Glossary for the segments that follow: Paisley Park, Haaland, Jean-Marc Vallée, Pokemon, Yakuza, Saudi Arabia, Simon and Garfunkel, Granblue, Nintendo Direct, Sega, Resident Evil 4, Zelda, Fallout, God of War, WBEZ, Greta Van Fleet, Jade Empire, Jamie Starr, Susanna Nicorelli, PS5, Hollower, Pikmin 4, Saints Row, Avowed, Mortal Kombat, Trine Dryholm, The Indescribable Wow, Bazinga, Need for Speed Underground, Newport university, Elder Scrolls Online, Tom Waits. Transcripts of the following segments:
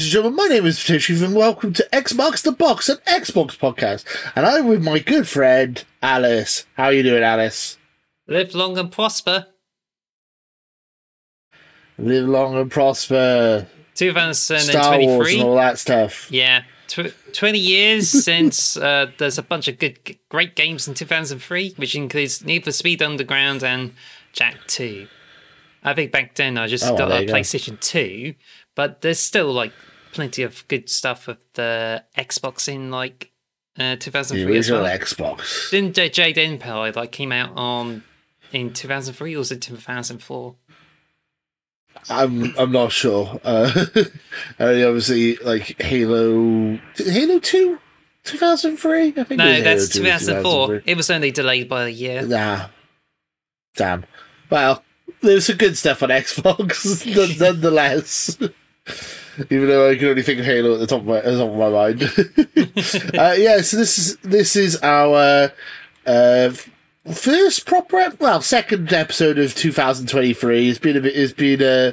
ladies and gentlemen, my name is Fatish, and welcome to Xbox The Box, an Xbox podcast. And I'm with my good friend, Alice. How are you doing, Alice? Live long and prosper. Live long and prosper. 2023. Star Wars and all that stuff. Yeah. 20 years since there's a bunch of great games in 2003, which includes Need for Speed Underground and Jack 2. I think back then I just got a PlayStation 2, but there's still like plenty of good stuff with the Xbox in like 2003. The original Xbox. Didn't Jade Empire like came out on in 2003 or was it 2004? I'm not sure. Obviously, like Halo 2, 2003. I think. No, that's 2004. It was only delayed by a year. Nah, damn. Well, there's some good stuff on Xbox, nonetheless. Even though I can only think of Halo at the top of my mind. So this is our first proper, well, second episode of 2023. It's been a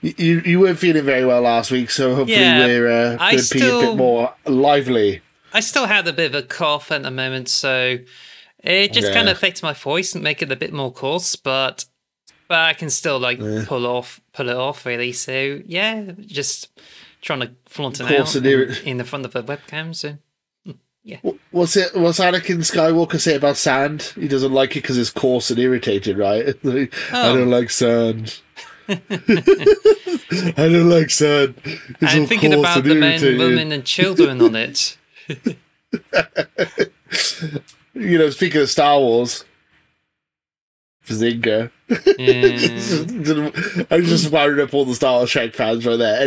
you weren't feeling very well last week, so hopefully we're being a bit more lively. I still had a bit of a cough at the moment, so it just kind of affects my voice and make it a bit more coarse, but I can still pull it off really. So yeah, just trying to flaunt it out in the front of the webcam. So yeah. What's Anakin Skywalker say about sand? He doesn't like it because it's coarse and irritated, right? Like, oh. I don't like sand. I don't like sand. It's I'm thinking about the irritated. Men, women, and children on it. You know, speaking of Star Wars, Bazinga. Yeah. I just fired up all the Star Wars Shrek fans right there.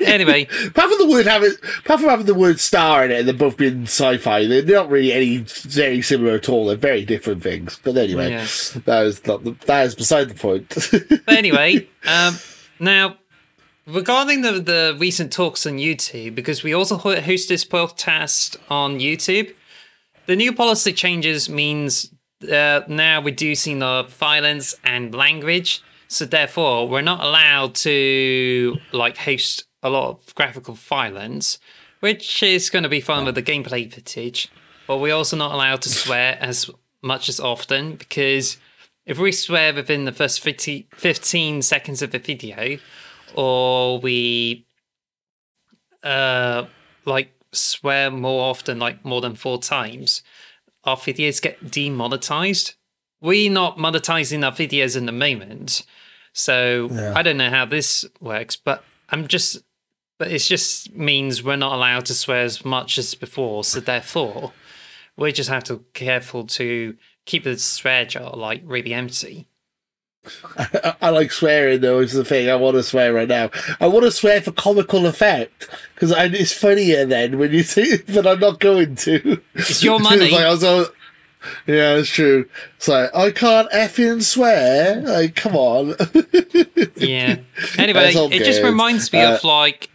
Anyway. Apart from having the word star in it and they're both being sci-fi, they're not really any very similar at all. They're very different things. But anyway, that is beside the point. But anyway, now regarding the recent talks on YouTube, because we also host this podcast on YouTube, the new policy changes means now reducing the violence and language, so therefore we're not allowed to like host a lot of graphical violence, which is going to be fun with the gameplay footage, but we're also not allowed to swear as much as often, because if we swear within the first 15 seconds of the video, or we like swear more often, like more than 4 times, our videos get demonetized. We're not monetizing our videos in the moment, so I don't know how this works, but it just means we're not allowed to swear as much as before, so therefore we just have to be careful to keep the swear jar like really empty. I like swearing though, is the thing. I want to swear right now. I want to swear for comical effect, because it's funnier then when you see, but I'm not going to. It's your money. Yeah, it's true. It's like, I can't effing swear. Like, come on. Yeah. Anyway, it just reminds me of like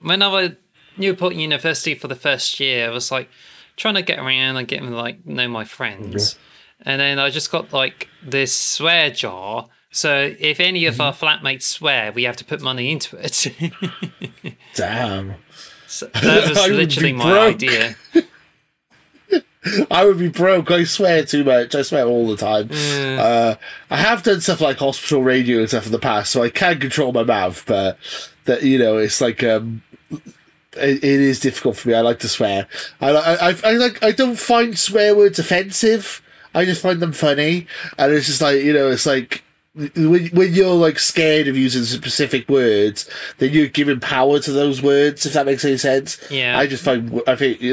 when I was at Newport University for the first year, I was like trying to get around and getting like know my friends. Yeah. And then I just got like this swear jar. So if any of our flatmates swear, we have to put money into it. Damn. So that was literally my idea. I would be broke. I swear too much. I swear all the time. Yeah. I have done stuff like hospital radio and stuff in the past, so I can control my mouth. But that, you know, it's like it is difficult for me. I like to swear. I don't find swear words offensive. I just find them funny, and it's just like, you know, it's like when you're like scared of using specific words, then you're giving power to those words, if that makes any sense. Yeah. I think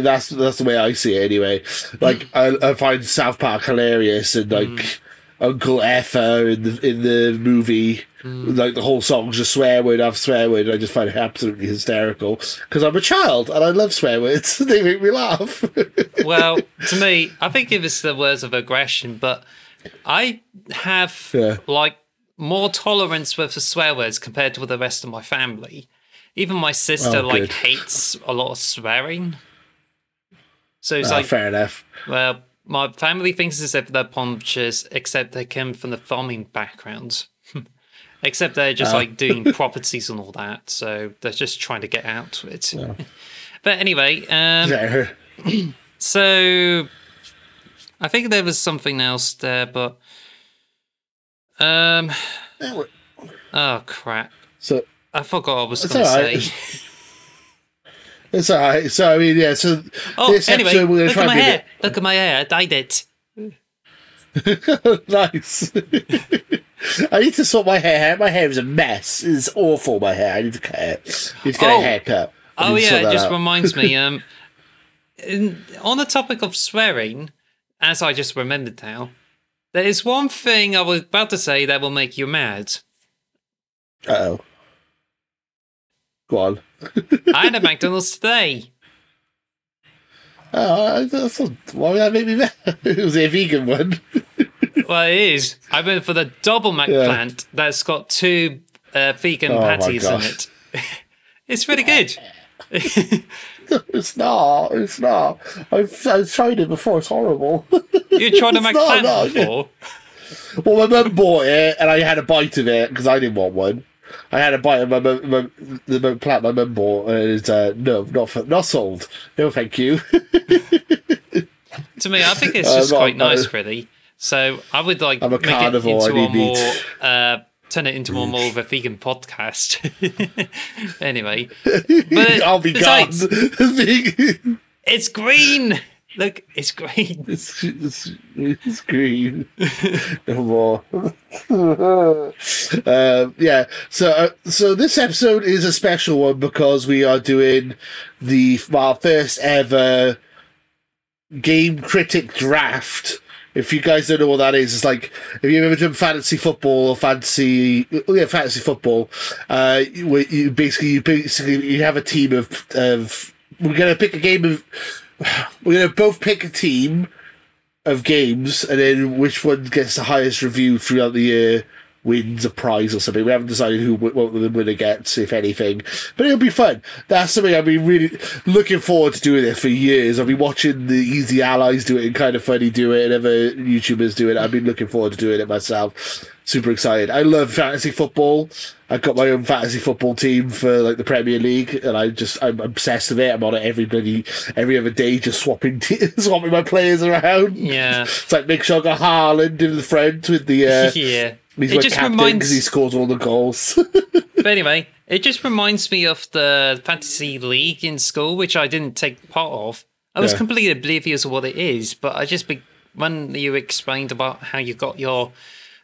that's the way I see it anyway. Like I find South Park hilarious, and like Uncle Effa in the movie, like the whole song's a swear word after swear word, and I just find it absolutely hysterical because I'm a child and I love swear words. They make me laugh. Well, to me, I think it was the words of aggression, but I have like more tolerance with the swear words compared to the rest of my family. Even my sister hates a lot of swearing. So it's fair enough. Well, my family thinks as if they're pompous, except they come from the farming background. Except they're just like doing properties and all that, so they're just trying to get out of it. Yeah. But anyway, so I think there was something else there, but oh crap! So I forgot I was going to say. It's all right. So I mean, yeah. So this episode we're going to try and get. Look at my hair! I dyed it. Nice. I need to sort my hair out. My hair is a mess. It's awful, my hair. I need to cut it. I need to get a haircut. Oh, yeah, it just reminds me. On the topic of swearing, as I just remembered now, there is one thing I was about to say that will make you mad. Uh-oh. Go on. I had a McDonald's today. Oh, that's not, why would that make me mad? It was a vegan one. Well, it is. I went for the double McPlant that's got two vegan patties in it. It's really good. It's not. I've tried it before. It's horrible. You tried a McPlant before? Well, my mum bought it, and I had a bite of it because I didn't want one. I had a bite of the McPlant my mum bought, and it's no, not sold. No, thank you. To me, I think it's just quite nice, really. So I would like to make it into turn it into more of a vegan podcast. Anyway, but I'll be gone. It's green. Look, it's green. It's green. No more. Yeah. So this episode is a special one because we are doing our first ever game critic draft. If you guys don't know what that is, it's like, if you've ever done fantasy football or fantasy football, you have a team of we're going to both pick a team of games, and then which one gets the highest review throughout the year wins a prize or something. We haven't decided what the winner gets, if anything. But it'll be fun. That's something I've been really looking forward to doing it for years. I've been watching the Easy Allies do it and Kind of Funny do it and other YouTubers do it. I've been looking forward to doing it myself. Super excited. I love fantasy football. I've got my own fantasy football team for like the Premier League, and I'm obsessed with it. I'm on it every other day, just swapping my players around. Yeah. It's like make sure I got Haaland in the front with the yeah. He's it my just captain because he scores all the goals. But anyway, it just reminds me of the fantasy league in school, which I didn't take part of. I was completely oblivious of what it is, but I just when you explained about how you got your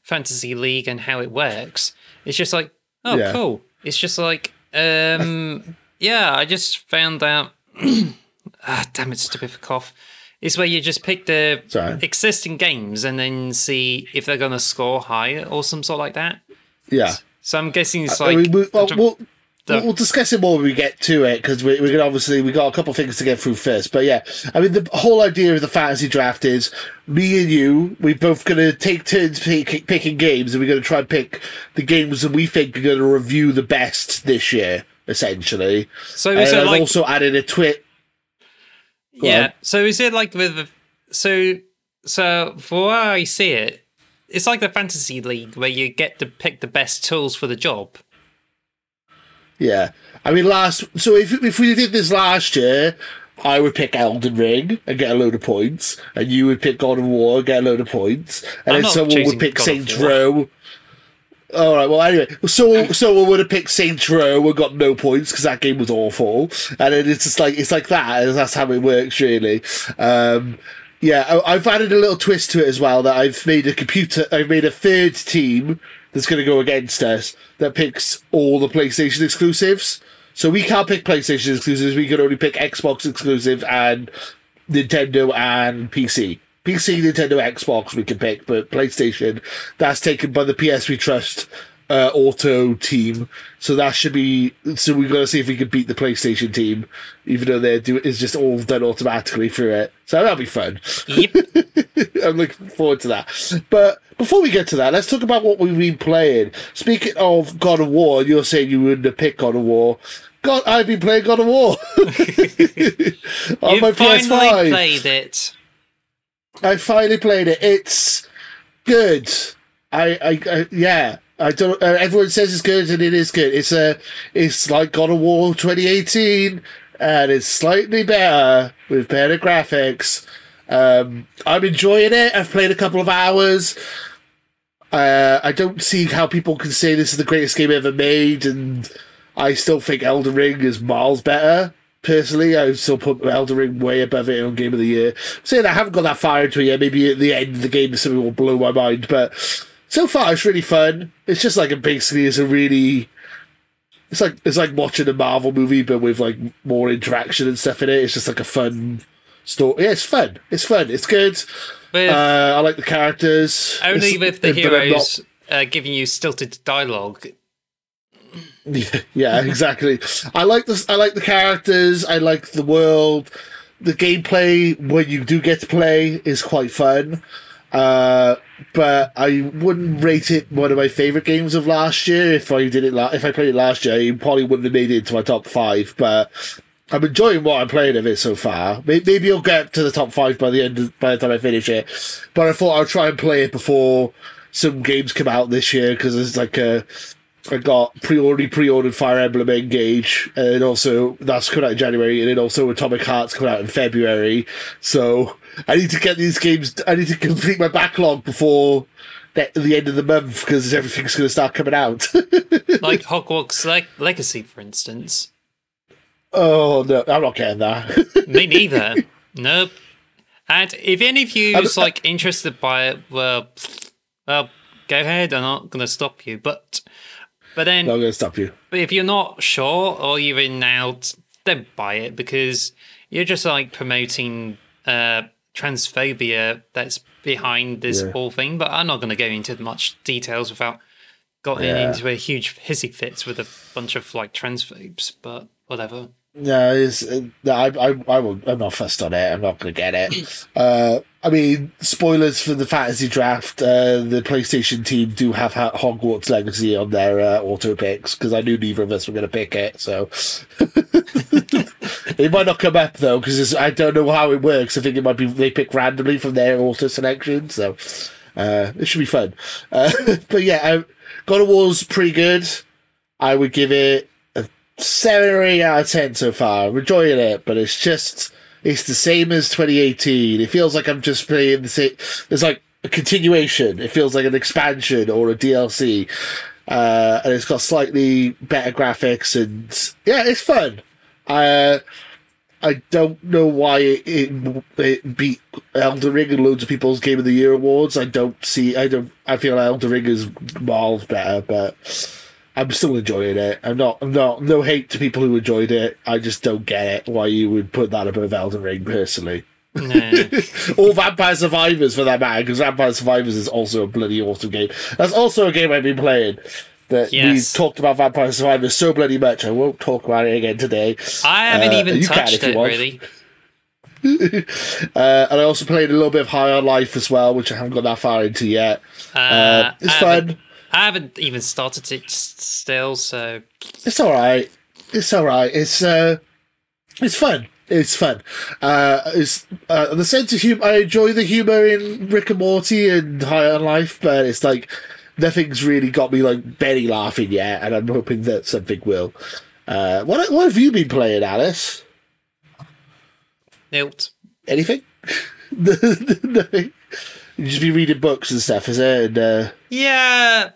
fantasy league and how it works, it's just like, oh, cool. It's just like, I just found out. Damn it, stupid cough. It's where you just pick the existing games and then see if they're going to score higher or some sort like that. Yeah. So I'm guessing it's like... I mean, we'll discuss it more when we get to it, because we're gonna obviously we got a couple of things to get through first. But yeah, I mean, the whole idea of the fantasy draft is me and you, we're both gonna take turns picking games, and we're gonna try and pick the games that we think are gonna review the best this year, essentially. So is it I've also added a twit. Yeah. So is it like with so for where I see it, it's like the fantasy league where you get to pick the best tools for the job. Yeah, I mean, so if we did this last year, I would pick Elden Ring and get a load of points, and you would pick God of War and get a load of points, and then someone would pick Saints Row. All right. Well, anyway, someone would have picked Saints Row and got no points because that game was awful, and then it's just like that. And that's how it works, really. Yeah, I've added a little twist to it as well. That I've made a third team that's going to go against us that picks all the PlayStation exclusives. So we can't pick PlayStation exclusives. We can only pick Xbox exclusive and Nintendo and PC. PC, Nintendo, Xbox we can pick, but PlayStation, that's taken by the PS We Trust auto team. So that should be... So we've got to see if we can beat the PlayStation team, even though it's just all done automatically through it. So that'll be fun. Yep. I'm looking forward to that. But before we get to that, let's talk about what we've been playing. Speaking of God of War, you're saying you wouldn't have picked God of War. God, I've been playing God of War. On my PS5. You finally played it. I finally played it. It's good. I I don't. Everyone says it's good, and it is good. It's like God of War 2018, and it's slightly better with better graphics. I'm enjoying it. I've played a couple of hours. I don't see how people can say this is the greatest game ever made, and I still think Elden Ring is miles better. Personally, I would still put Elden Ring way above it on Game of the Year. Saying I haven't got that far into it yet. Maybe at the end of the game, something will blow my mind. But so far, it's really fun. It's just like it's like watching a Marvel movie, but with like more interaction and stuff in it. It's just like a fun story. Yeah, it's fun. It's fun. It's good. I like the characters. Only with the heroes giving you stilted dialogue. Yeah, exactly. I like the characters. I like the world. The gameplay when you do get to play is quite fun. But I wouldn't rate it one of my favorite games of last year. If I played it last year, it probably wouldn't have made it into my top 5. But I'm enjoying what I'm playing of it so far. Maybe you'll get to the top 5 by the time I finish it. But I thought I'll try and play it before some games come out this year, because it's like I got pre-ordered Fire Emblem Engage, and also that's coming out in January, and then also Atomic Heart's coming out in February. So I need to get these games. I need to complete my backlog before the end of the month, because everything's going to start coming out. Like Hogwarts Legacy, for instance. Oh no, I'm not getting that. Me neither. Nope. And if any of you is interested by it, well, go ahead. I'm not going to stop you, but then not going to stop you. But if you're not sure or you're in doubt, don't buy it, because you're just like promoting transphobia that's behind this whole thing. But I'm not going to go into much details without getting into a huge hissy fit with a bunch of like transphobes. But whatever. No, I'm not fussed on it. I'm not going to get it. I mean, spoilers for the fantasy draft. The PlayStation team do have Hogwarts Legacy on their auto picks, because I knew neither of us were going to pick it. So it might not come up though, because I don't know how it works. I think it might be they pick randomly from their auto selection. So it should be fun. But yeah, God of War's pretty good. I would give it 7 or 8 out of 10 so far. I'm enjoying it, but it's the same as 2018. It feels like I'm just playing the same. It's like a continuation. It feels like an expansion or a DLC, and it's got slightly better graphics, and yeah, it's fun. I don't know why it beat Elden Ring and loads of people's Game of the Year awards. I feel like Elden Ring is miles better, but I'm still enjoying it. No hate to people who enjoyed it. I just don't get it why you would put that above Elden Ring, personally. No. Or Vampire Survivors, for that matter, because Vampire Survivors is also a bloody awesome game. That's also a game I've been playing. We talked about Vampire Survivors so bloody much, I won't talk about it again today. I haven't even touched it, really. And I also played a little bit of High on Life as well, which I haven't got that far into yet. It's fun. I haven't even started it still, so it's all right. It's fun. The sense of humor. I enjoy the humor in Rick and Morty and High on Life, but it's like nothing's really got me like belly laughing yet, and I'm hoping that something will. What have you been playing, Alice? Nope. Anything? Nothing. You just be reading books and stuff, is it? I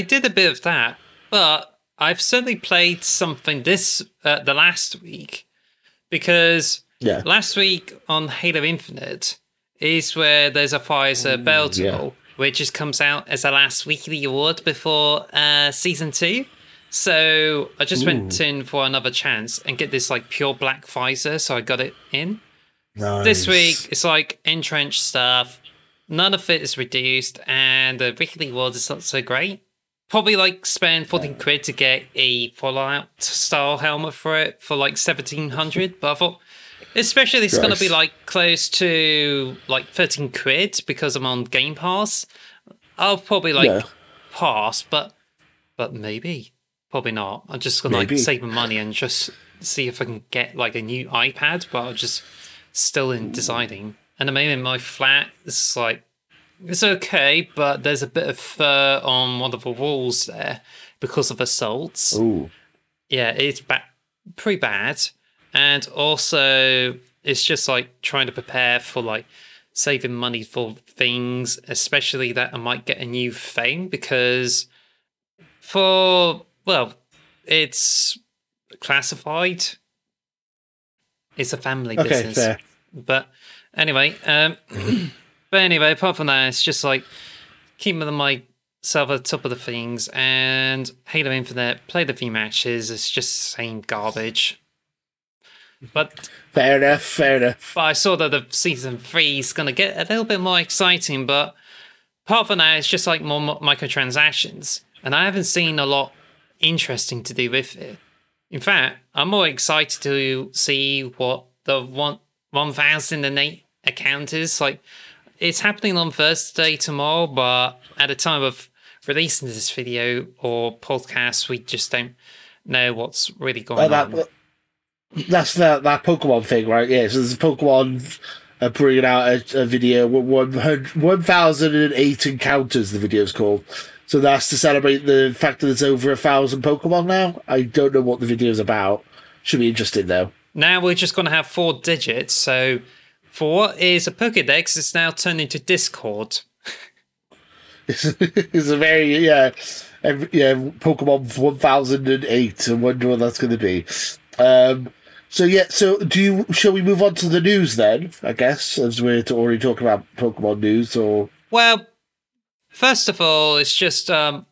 did a bit of that, but I've certainly played something the last week, because last week on Halo Infinite is where there's a Pfizer Bell Tool, which just comes out as a last weekly award before Season 2. So I just went in for another chance and get this like pure black Pfizer, so I got it in. Nice. This week, it's like entrenched stuff. None of it is reduced, and the weekly award is not so great. Probably like spend 14 quid to get a Fallout style helmet for it for like 1,700. But I thought, especially it's going to be like close to like 13 quid because I'm on Game Pass. I'll probably like pass, but maybe. Probably not. I'm just going to like save my money and just see if I can get like a new iPad, but I'll just still in deciding. And at the moment, my flat is like It's okay, but there's a bit of fur on one of the walls there because of assaults. Ooh. Yeah, it's pretty bad. And also, it's just like trying to prepare for like saving money for things, especially that I might get a new thing because for, well, it's classified. It's a family business. Fair. But anyway, apart from that, it's just like keeping myself at the top of the things, and Halo Infinite, played a few matches, it's just same garbage. But Fair enough. But I saw that the season 3 is going to get a little bit more exciting, but apart from that, it's just like more microtransactions, and I haven't seen a lot interesting to do with it. In fact, I'm more excited to see what the 1008 account is. Like, it's happening on Thursday tomorrow, but at the time of releasing this video or podcast, we just don't know what's really going on. That's that Pokemon thing, right? Yeah, so there's Pokemon bringing out a video with 1008 encounters, the video's called. So that's to celebrate the fact that there's over 1,000 Pokemon now. I don't know what the video's about. Should be interesting, though. Now we're just going to have 4 digits, so for what is a Pokédex, it's now turned into Discord. It's a very, Pokemon 1008. I wonder what that's going to be. Shall we move on to the news then, I guess, as we're already talking about Pokemon news? Or well, first of all, it's just I've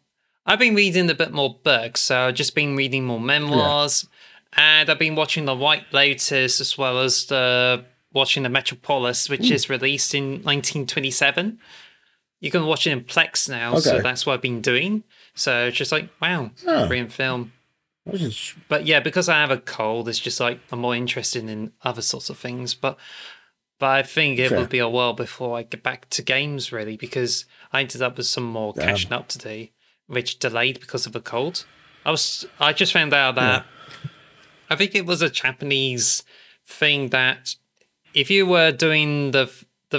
been reading a bit more books, so I've just been reading more memoirs, and I've been watching The White Lotus as well as watching The Metropolis, which is released in 1927. You can watch it in Plex now, so that's what I've been doing. So it's just like, wow, brilliant film. But yeah, because I have a cold, it's just like I'm more interested in other sorts of things. But I think it will be a while before I get back to games, really, because I ended up with some more catching up today, which delayed because of a cold. I just found out that I think it was a Japanese thing that if you were doing the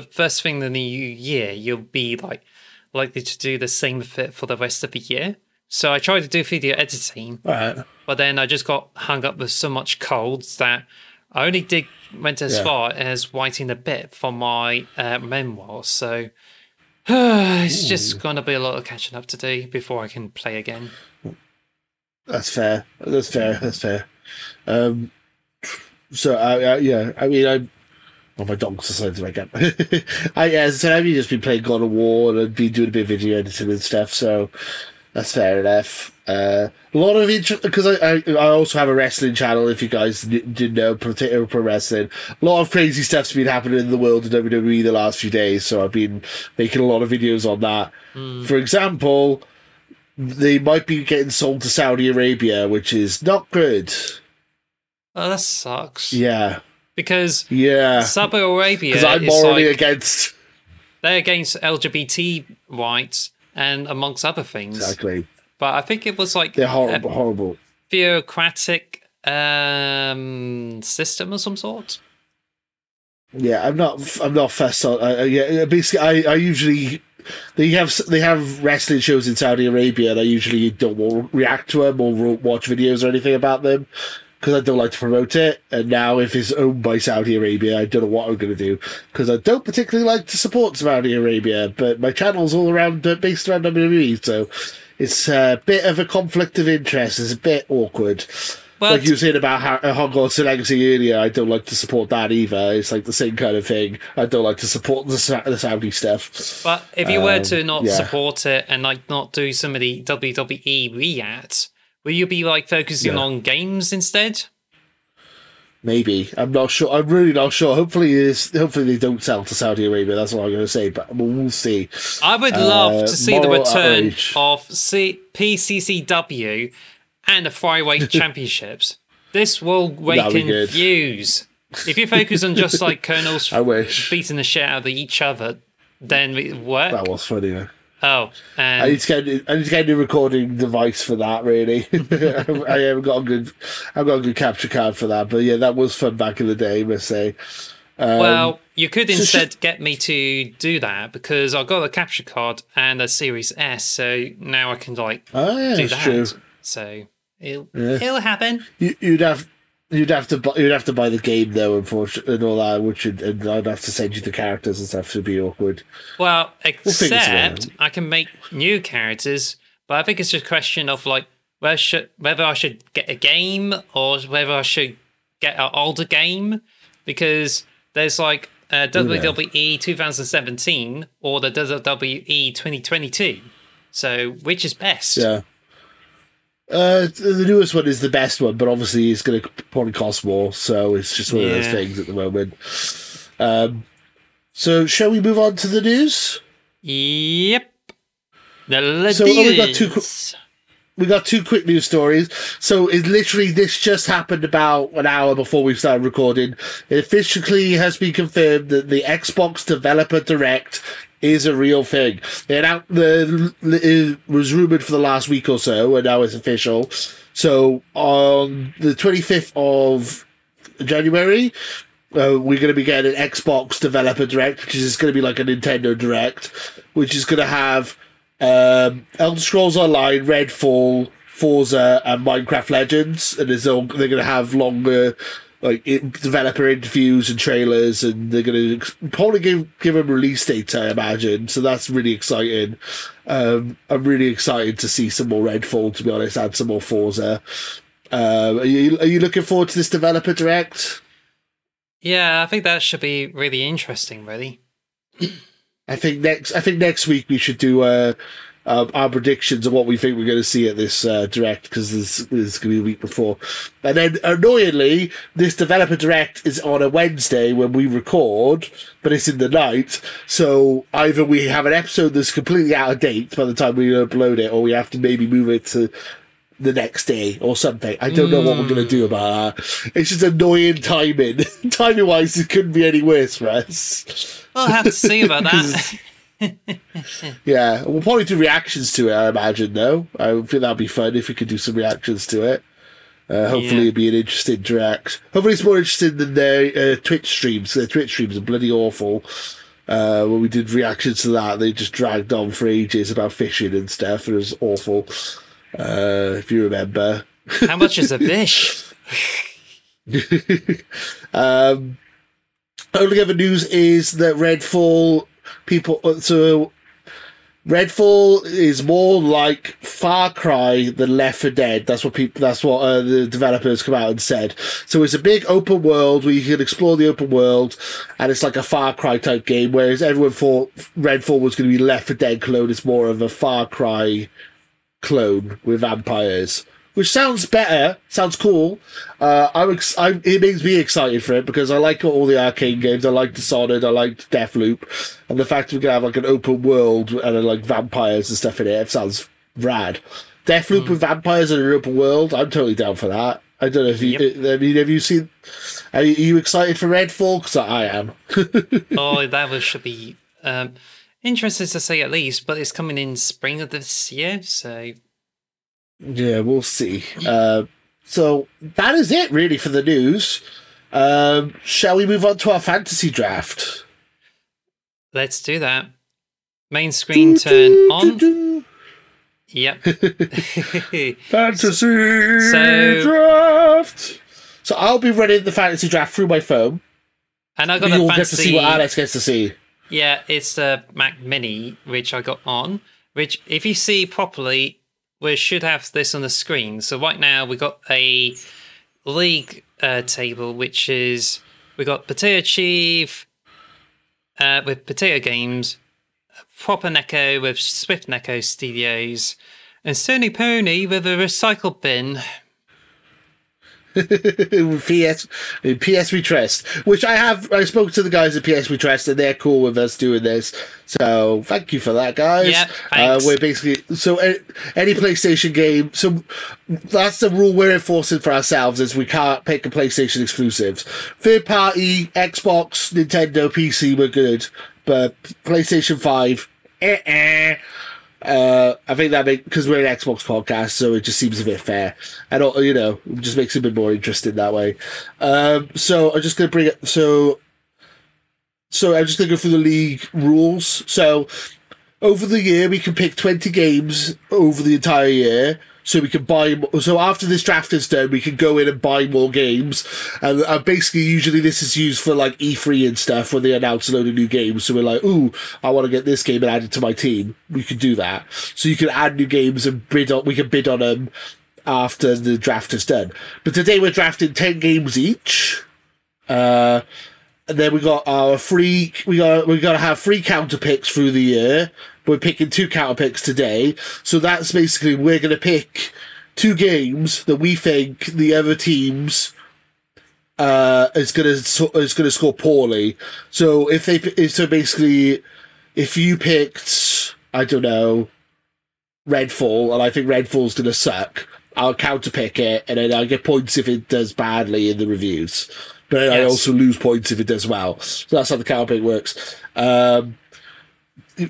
first thing in the new year, you'll be like likely to do the same fit for the rest of the year. So I tried to do video editing, but then I just got hung up with so much colds that I only went as far as writing a bit for my memoir. So it's just going to be a lot of catching up today before I can play again. That's fair. My dog's decided to wake up. I've just been playing God of War and been doing a bit of video editing and stuff, so that's fair enough. A lot of interest, because I also have a wrestling channel, if you guys didn't know, pro wrestling. A lot of crazy stuff's been happening in the world of WWE the last few days, so I've been making a lot of videos on that. For example, they might be getting sold to Saudi Arabia, which is not good. Oh, that sucks. Yeah. Because Saudi Arabia, because I'm morally against. They're against LGBT rights and amongst other things. Exactly. But I think it was like they're horrible theocratic system of some sort. Yeah, I'm not fussed on. I usually they have wrestling shows in Saudi Arabia, and I usually don't react to them or watch videos or anything about them, because I don't like to promote it. And now if it's owned by Saudi Arabia, I don't know what I'm going to do, because I don't particularly like to support Saudi Arabia, but my channel's all around based around WWE, so it's a bit of a conflict of interest. It's a bit awkward. Well, like you were saying about Hogwarts Legacy earlier, I don't like to support that either. It's like the same kind of thing. I don't like to support the Saudi stuff. But if you were to not support it and like not do some of the WWE reacts, will you be like focusing on games instead? Maybe. I'm not sure. I'm really not sure. Hopefully they don't sell to Saudi Arabia. That's what I'm going to say, but we'll see. I would love to see the return of PCCW and the Flyweight Championships. This will waken views. If you focus on just like Colonels beating the shit out of each other, then it works. That was funny, though. Oh, and I need to get a new recording device for that. Really, I haven't got a good capture card for that. But yeah, that was fun back in the day, I must say. Well, you could instead get me to do that, because I've got a capture card and a Series S, so now I can do that. True. So it'll happen. You'd have to buy the game though, unfortunately, and all that, and I'd have to send you the characters and stuff. It'd be awkward. Well, except I can make new characters, but I think it's just a question of whether I should get a game or whether I should get an older game, because there's WWE 2017 or the WWE 2022. So which is best? Yeah. The newest one is the best one, but obviously it's going to probably cost more, so it's just one of those things at the moment. So shall we move on to the news? Yep. We got two quick news stories. So it literally, this just happened about an hour before we started recording. It officially has been confirmed that the Xbox Developer Direct is a real thing. It was rumored for the last week or so, and now it's official. So on the 25th of January, we're going to be getting an Xbox Developer Direct, which is going to be like a Nintendo Direct, which is going to have Elder Scrolls Online, Redfall, Forza, and Minecraft Legends. And they're going to have longer developer interviews and trailers, and they're going to probably give them release dates, I imagine. So that's really exciting. I'm really excited to see some more Redfall, to be honest, and some more Forza. Are you looking forward to this Developer Direct? Yeah, I think that should be really interesting, really. I think next week we should do our predictions of what we think we're going to see at this direct, because there's going to be a week before. And then, annoyingly, this Developer Direct is on a Wednesday when we record, but it's in the night. So either we have an episode that's completely out of date by the time we upload it, or we have to maybe move it to the next day or something. I don't know what we're going to do about that. It's just annoying timing. Timing-wise, it couldn't be any worse for us. We'll have to see about that. Yeah, we'll probably do reactions to it, I imagine, though. I think that'd be fun if we could do some reactions to it. Hopefully it'll be an interesting direct. Hopefully it's more interesting than their Twitch streams. Their Twitch streams are bloody awful. When we did reactions to that, they just dragged on for ages about fishing and stuff. It was awful, if you remember. How much is a fish? Only other news is that Redfall is more like Far Cry than Left 4 Dead. That's what the developers come out and said. So it's a big open world where you can explore the open world, and it's like a Far Cry type game. Whereas everyone thought Redfall was going to be Left 4 Dead clone, it's more of a Far Cry clone with vampires, which sounds better, sounds cool. It makes me excited for it, because I like all the arcade games. I like Dishonored, I like Deathloop, and the fact we're going to have an open world and vampires and stuff in it sounds rad. Deathloop with vampires in an open world, I'm totally down for that. I don't know if you... I mean, are you excited for Redfall? Because I am. Oh, that should be... interesting to say at least, but it's coming in spring of this year, so... Yeah, we'll see. So that is it, really, for the news. Shall we move on to our fantasy draft? Let's do that. Main screen turn on. Yep. Fantasy draft! So I'll be running the fantasy draft through my phone. And I got a fantasy... get to see what Alex gets to see. Yeah, it's the Mac Mini, which I got on. Which, if you see properly... we should have this on the screen. So right now we've got a league table, which is we've got Potato Chief with Potato Games, Proper Neko with Swift Neko Studios, and Sony Pony with a recycle bin. PS We Trust, which I spoke to the guys at PS We Trust, and they're cool with us doing this, so thank you for that, guys. Yeah, we're basically, so any PlayStation game, so that's the rule we're enforcing for ourselves, is we can't pick a PlayStation exclusives. Third party, Xbox, Nintendo, PC, we're good, but PlayStation 5 I think that makes, because we're an Xbox podcast, so it just seems a bit fair. And, it just makes it a bit more interesting that way. So I'm just going to bring it. So So I'm just going to go through the league rules. So over the year, we can pick 20 games over the entire year. So we can buy, so after this draft is done, we can go in and buy more games. And basically, usually this is used for like E3 and stuff when they announce a load of new games. So we're like, ooh, I want to get this game and add it to my team. We can do that. So you can add new games and bid on, we can bid on them after the draft is done. But today we're drafting 10 games each. And then we got our free, we got to have free counter picks through the year. We're picking 2 counter picks today. So that's basically, we're going to pick 2 games that we think the other teams, is going to score poorly. So if they, so basically, if you picked, I don't know, Redfall, and I think Redfall's going to suck, I'll counter pick it, and then I'll get points if it does badly in the reviews. But yes, I also lose points if it does well. So that's how the counter pick works.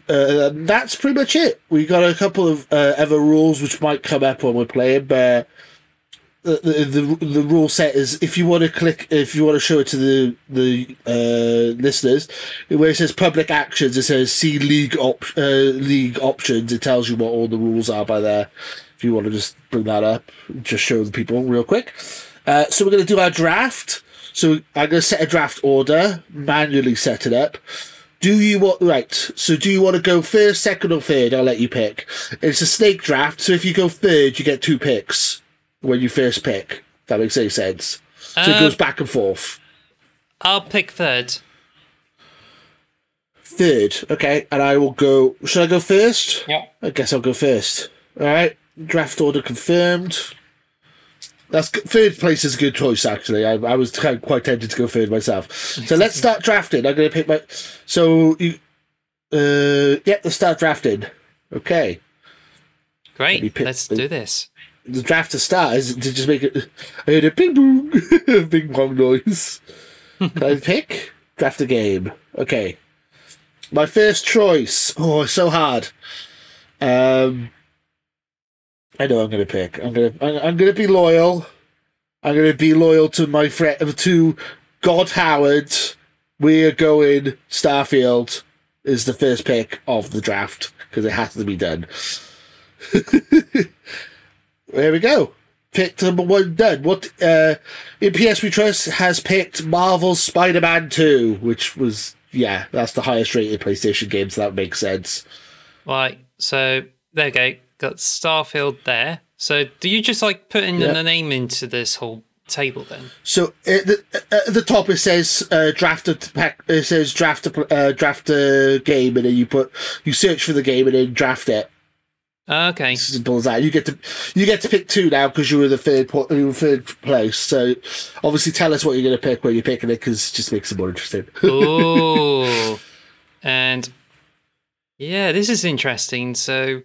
That's pretty much it. We got a couple of other rules which might come up when we're playing, but the rule set is, if you want to click, if you want to show it to the listeners, where it says public actions, it says see league options. It tells you what all the rules are by there. If you want to just bring that up, just show the people real quick. So we're going to do our draft. So I'm going to set a draft order, manually set it up. Do you want to go first, second, or third? I'll let you pick. It's a snake draft, so if you go third, you get 2 picks when you first pick. If that makes any sense. So it goes back and forth. I'll pick third. Third, okay. And I will go... Should I go first? Yeah. I guess I'll go first. All right. Draft order confirmed. That's third place is a good choice, actually. I was quite tempted to go third myself. So let's start drafting. I'm going to pick my... So, let's start drafting. Okay. Great. Let's do this. The draft to start is to just make it... I heard a ping-pong noise. Can I pick? Draft a game. Okay. My first choice. Oh, it's so hard. I know I'm going to pick. I'm going to be loyal. I'm going to be loyal to my friend, to God Howard. We're going Starfield is the first pick of the draft because it has to be done. There we go. Pick number 1 done. What PS We Trust has picked Marvel's Spider-Man 2, which was that's the highest rated PlayStation game, so that makes sense. Right. So there you go. Got Starfield there. So do you just like putting the name into this whole table then? So at the top it says draft a game, and then you search for the game and then draft it. Okay. It's as simple as that. You get to pick 2 now because you were third place. So obviously tell us what you're going to pick when you're picking it, because it just makes it more interesting. Oh, and yeah, this is interesting. So.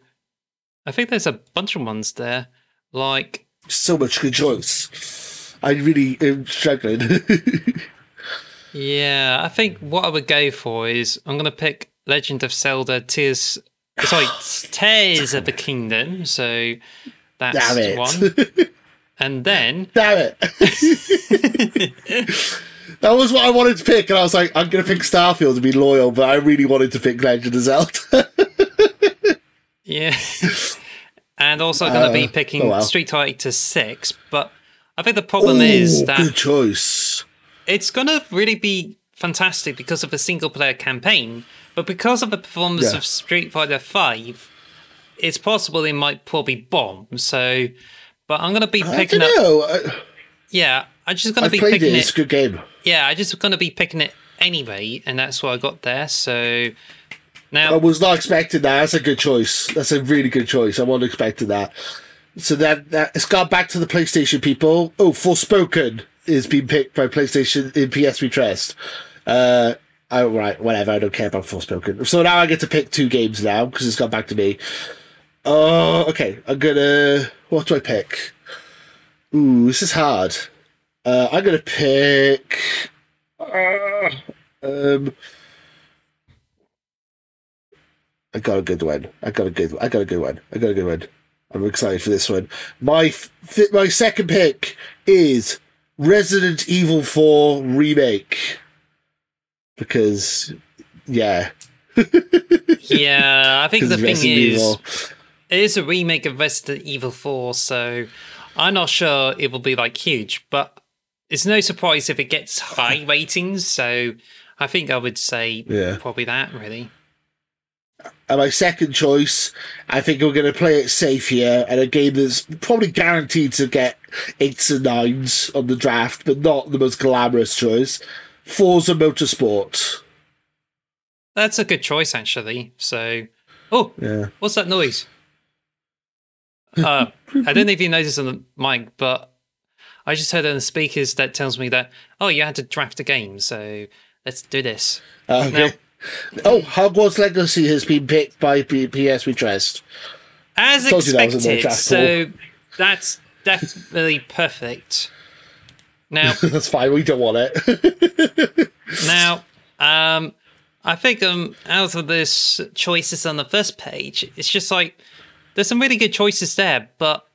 I think there's a bunch of ones there, like... So much good choice. I really am struggling. Yeah, I think what I would go for is I'm going to pick Legend of Zelda Tears of the Kingdom, so that's one. And then... Damn it! That was what I wanted to pick, and I was like, I'm going to pick Starfield to be loyal, but I really wanted to pick Legend of Zelda. Yeah, and also going to be picking Street Fighter 6, but I think the problem is that good choice. It's going to really be fantastic because of a single-player campaign, but because of the performance of Street Fighter 5, it's possible it might probably bomb. So, but I'm going to be picking it. Yeah, I'm just going to be picking it. It's a good game. Yeah, I'm just going to be picking it anyway, and that's what I got there. So. Now, I was not expecting that. That's a good choice. That's a really good choice. I wasn't expecting that. So that it's gone back to the PlayStation people. Oh, Forspoken is being picked by PlayStation in PS We Trust. Oh, right, whatever. I don't care about Forspoken. So now I get to pick 2 games now because it's gone back to me. Oh, okay. I'm gonna. What do I pick? Ooh, this is hard. I'm gonna pick. I got a good one. I'm excited for this one. My second pick is Resident Evil 4 Remake. because yeah. Yeah, I think the thing is, it is a remake of Resident Evil 4, so I'm not sure it will be like huge, but it's no surprise if it gets high ratings. So I think I would say probably that, really. And my second choice, I think we're going to play it safe here, and a game that's probably guaranteed to get 8s and 9s on the draft, but not the most glamorous choice, Forza Motorsport. That's a good choice, actually. So, oh, yeah. What's that noise? I don't know if you noticed on the mic, but I just heard on the speakers that tells me that, oh, you had to draft a game, so let's do this. Okay. Now, oh, Hogwarts Legacy has been picked by PS Retrest. As expected, so that's definitely perfect. Now that's fine, we don't want it. Now, I think out of this choices on the first page, it's just like, there's some really good choices there, but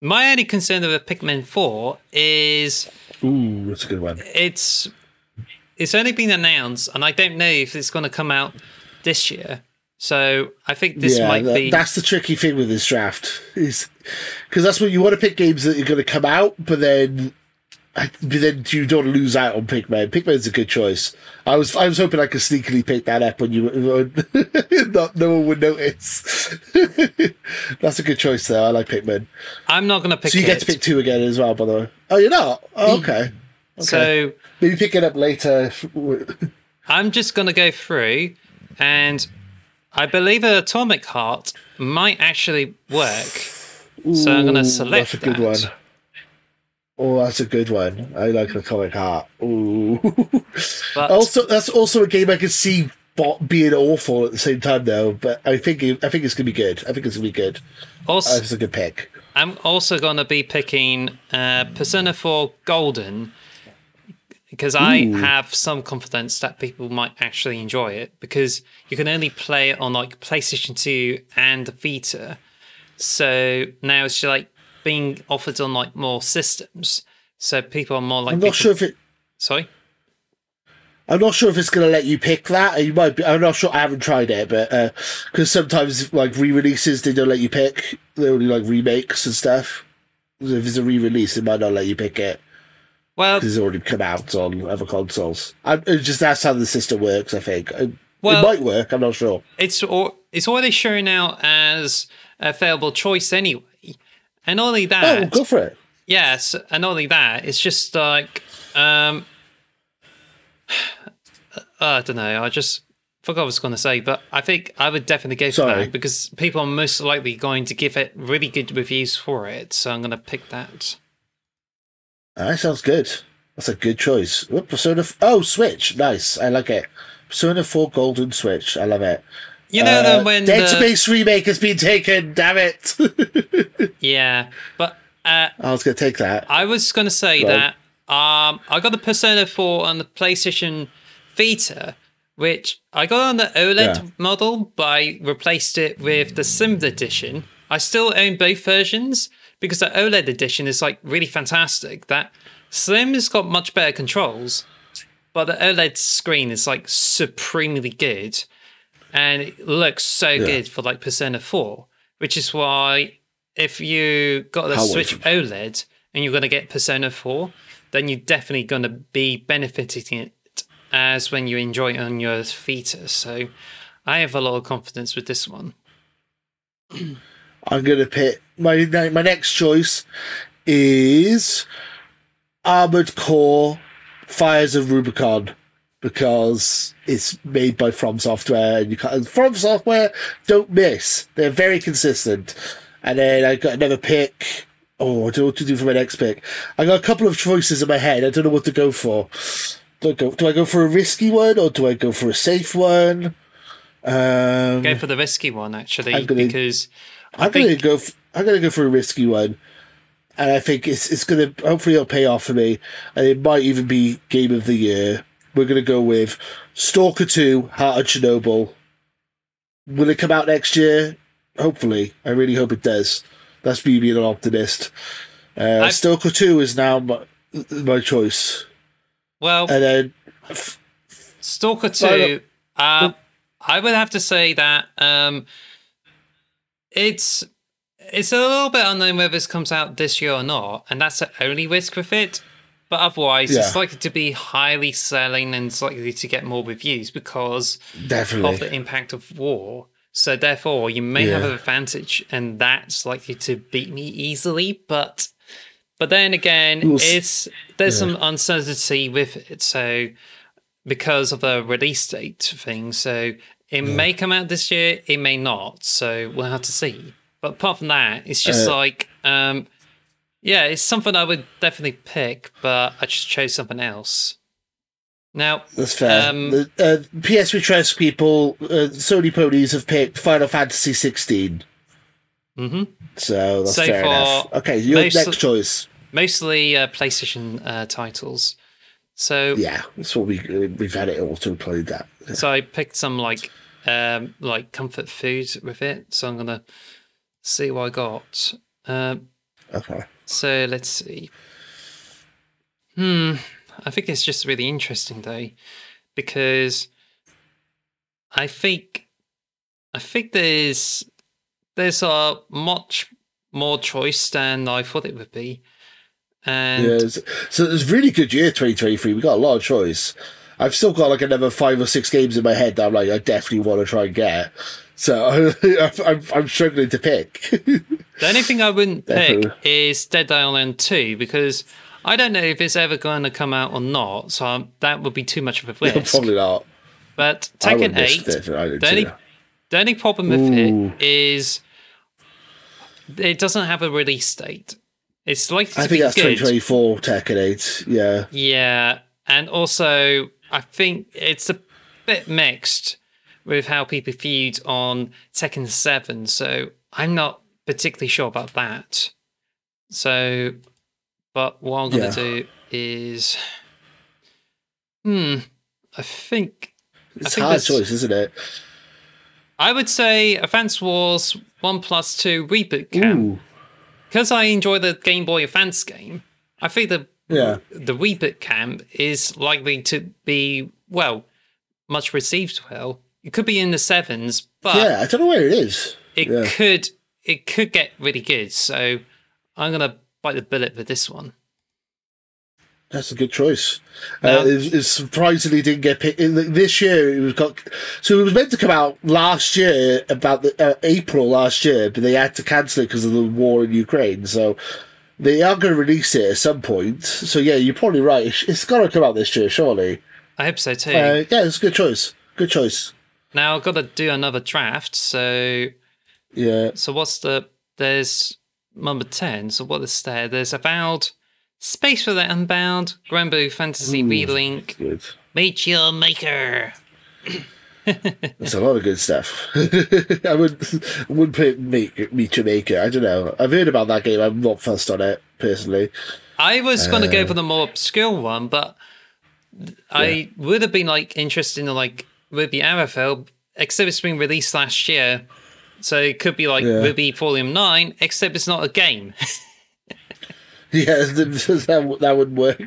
my only concern with Pikmin 4 is... Ooh, that's a good one. It's only been announced, and I don't know if it's going to come out this year. So I think this might be... That's the tricky thing with this draft. Because that's what you want to pick, games that are going to come out, but then you don't lose out on Pikmin. Pikmin's a good choice. I was hoping I could sneakily pick that up when you... no one would notice. That's a good choice, though. I like Pikmin. I'm not going to pick it. So you get to pick 2 again as well, by the way. Oh, you're not? Oh, okay. Okay. So maybe pick it up later. I'm just going to go through, and I believe Atomic Heart might actually work. Ooh, so I'm going to select that. That's a good one. Oh, that's a good one. I like Atomic Heart. Ooh. But also, that's also a game I could see being awful at the same time, though. But I think it's going to be good. I think it's going to be good. Also, it's a good pick. I'm also going to be picking Persona 4 Golden, because I have some confidence that people might actually enjoy it, because you can only play it on like PlayStation 2 and the Vita. So now it's like being offered on like more systems. So people are more like... I'm not sure if it's going to let you pick that. You might be. I'm not sure. I haven't tried it, but because sometimes like re-releases, they don't let you pick. They only like remakes and stuff. So if it's a re-release, it might not let you pick it. Well, because it's already come out on other consoles. That's how the system works. I think it might work. I'm not sure. It's already showing out as a available choice anyway, and only that. Oh, go for it. Yes, and only that. It's just like. I don't know. I just forgot what I was going to say, but I think I would definitely go for that, because people are most likely going to give it really good reviews for it. So I'm going to pick that. That sounds good. That's a good choice. Switch. Nice. I like it. Persona 4 Golden Switch. I love it. You know, when Dead Space remake has been taken. Damn it. Yeah, but I was going to take that. I was going to say that. I got the Persona 4 on the PlayStation Vita, which I got on the OLED model, but I replaced it with the Simd edition. I still own both versions, because the OLED edition is like really fantastic. That Slim has got much better controls, but the OLED screen is like supremely good, and it looks so good for like Persona 4, which is why if you got the Switch OLED and you're going to get Persona 4, then you're definitely going to be benefiting it as when you enjoy it on your Vita. So I have a lot of confidence with this one. I'm going to pick... My next choice is Armored Core Fires of Rubicon, because it's made by From Software, and From Software don't miss. They're very consistent. And then I got another pick... Oh, I don't know what to do for my next pick. I got a couple of choices in my head. I don't know what to go for. Do I go for a risky one, or do I go for a safe one? Go for the risky one, actually, because I'm going to go for a risky one, and I think it's going to hopefully it'll pay off for me, and it might even be Game of the Year. We're going to go with Stalker 2: Heart of Chernobyl. Will it come out next year? Hopefully, I really hope it does. That's me being an optimist. Stalker 2 is now my choice. Well, and then Stalker 2, I would have to say that it's a little bit unknown whether this comes out this year or not, and that's the only risk with it. But otherwise, it's likely to be highly selling and it's likely to get more reviews because of the impact of war. So therefore, you may have an advantage, and that's likely to beat me easily. But then again, there's some uncertainty with it. So because of the release date thing, so it may come out this year, it may not. So we'll have to see. But apart from that, it's just it's something I would definitely pick, but I just chose something else. Now that's fair. PS We Trust people, Sony ponies have picked Final Fantasy 16. Mm-hmm. So that's fair enough. Okay, your next choice. Mostly PlayStation titles. So yeah, that's what we've had it all to include that. Yeah. So I picked some like comfort food with it. So I'm gonna see what I got. Okay. So let's see. I think it's just really interesting though, because I think there's a much more choice than I thought it would be. And so it was a really good year 2023. We got a lot of choice. I've still got like another 5 or 6 games in my head that I'm like I definitely want to try and get. So I'm struggling to pick. The only thing I wouldn't pick is Dead Island 2 because I don't know if it's ever going to come out or not. So that would be too much of a risk. No, probably not. But Tekken 8, the only problem with it is it doesn't have a release date. It's likely to be good. I think that's 2024 Tekken 8. Yeah. Yeah, and also I think it's a bit mixed with how people viewed on Tekken 7, so I'm not particularly sure about that. So, but what I'm going to do is, I think it's a hard choice, isn't it? I would say Advance Wars 1+2 Reboot Camp. Because I enjoy the Game Boy Advance game, I think the Reboot Camp is likely to be, much received well. It could be in the 7s, but I don't know where it is. It could get really good, so I'm gonna bite the bullet for this one. That's a good choice. It surprisingly didn't get picked this year. It was meant to come out last year, about April last year, but they had to cancel it because of the war in Ukraine. So they are going to release it at some point. So yeah, you're probably right. It's got to come out this year, surely. I hope so too. It's a good choice. Good choice. Now I've got to do another draft, so yeah. So there's number 10. So what is there? There's Avowed, Space for the Unbound, Granblue Fantasy Relink, Meet Your Maker. That's a lot of good stuff. I would put Meet Your Maker. I don't know. I've heard about that game. I'm not fussed on it personally. I was going to go for the more obscure one, but I would have been interested in Ruby Arafel, except it's been released last year, so it could be Ruby Volume 9, except it's not a game. That would work.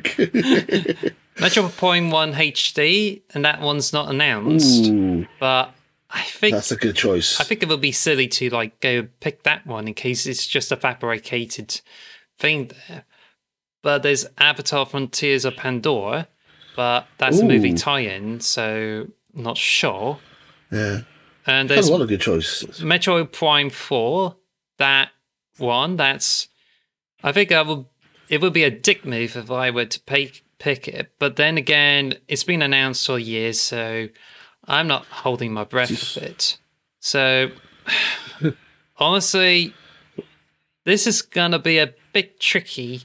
Metroid Prime 1 HD, and that one's not announced. But I think that's a good choice. I think it would be silly to go pick that one in case it's just a fabricated thing there. But there's Avatar: Frontiers of Pandora, but that's a movie tie-in, so not sure. Yeah. And there's a lot of good choices. Metroid Prime 4, that one, it would be a dick move if I were to pick it. But then again, it's been announced for years, so I'm not holding my breath with it. So honestly, this is going to be a bit tricky.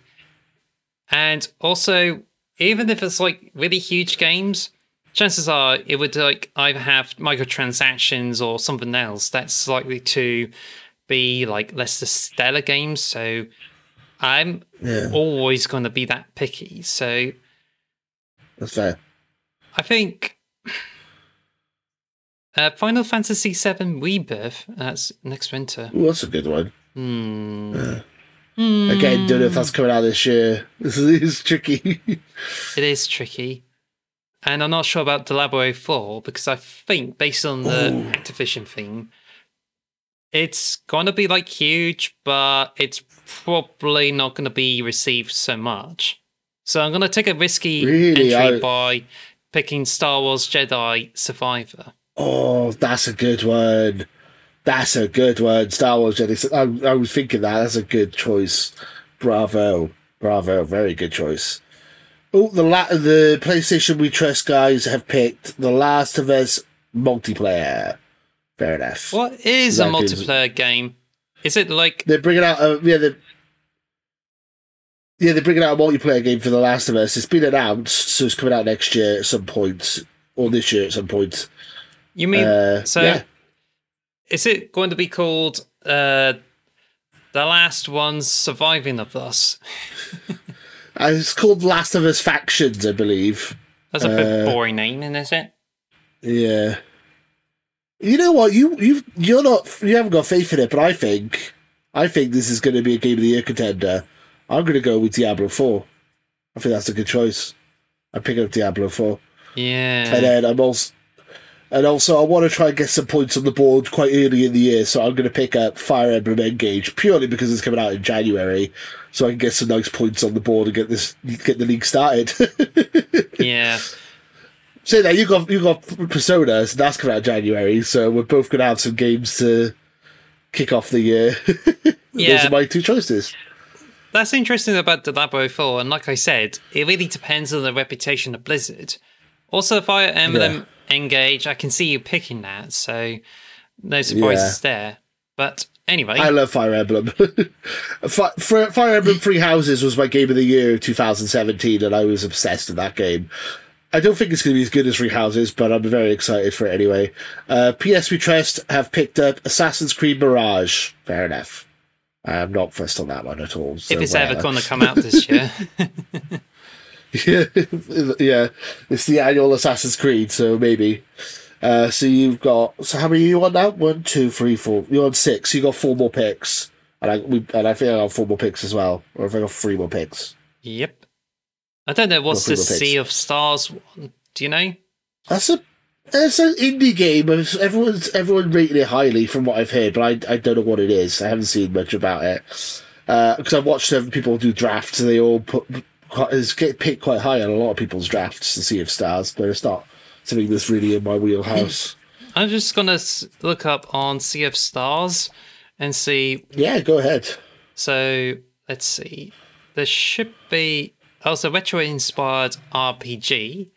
And also, even if it's really huge games, chances are it would either have microtransactions or something else that's likely to be less the stellar games. So I'm always going to be that picky. So that's fair. I think Final Fantasy VII Rebirth. That's next winter. Ooh, that's a good one. Again, don't know if that's coming out this year. This is tricky. It is tricky. And I'm not sure about Diablo 4 because I think, based on the Activision thing, it's going to be like huge, but it's probably not going to be received so much. So I'm going to take a risky entry by picking Star Wars Jedi Survivor. Oh, that's a good one. That's a good one. Star Wars Jedi. I was thinking that. That's a good choice. Bravo. Bravo. Very good choice. Oh, the PlayStation We Trust guys have picked The Last of Us multiplayer. Fair enough. What is a multiplayer game? Is it like... They're bringing out... they're bringing out a multiplayer game for The Last of Us. It's been announced, so it's coming out next year at some point, or this year at some point. You mean... Is it going to be called The Last Ones Surviving of Us? It's called Last of Us Factions, I believe. That's a bit boring name, isn't it? Yeah. You know what? You haven't got faith in it, but I think this is going to be a Game of the Year contender. I'm going to go with Diablo 4. I think that's a good choice. I pick up Diablo 4. Yeah. And then I want to try and get some points on the board quite early in the year, so I'm going to pick up Fire Emblem Engage purely because it's coming out in January, so I can get some nice points on the board and get the league started. Yeah. So now you got Persona, so that's coming out in January, so we're both going to have some games to kick off the year. Yeah. Those are my two choices. That's interesting about Diablo 4, and like I said, it really depends on the reputation of Blizzard. Also, Fire Emblem Engage, I can see you picking that, so no surprises there. But anyway... I love Fire Emblem. Fire Emblem Three Houses was my Game of the Year of 2017, and I was obsessed with that game. I don't think it's going to be as good as Three Houses, but I'm very excited for it anyway. PS We Trust have picked up Assassin's Creed Mirage. Fair enough. I'm not fussed on that one at all. So if it's ever going to come out this year. Yeah, it's the annual Assassin's Creed, so maybe. So you've got... So how many are you on now? 1, 2, 3, 4. You're on 6. You got 4 more picks. And I think I got 4 more picks as well. Or if I got 3 more picks. Yep. I don't know what's the Sea of Stars one. Do you know? It's an indie game. Everyone rated it highly from what I've heard, but I don't know what it is. I haven't seen much about it. Because I've watched people do drafts, and they all get picked quite high on a lot of people's drafts, the Sea of Stars, but it's not something that's really in my wheelhouse. I'm just going to look up on Sea of Stars and see... Yeah, go ahead. So, let's see. There should be... Also, retro-inspired RPG.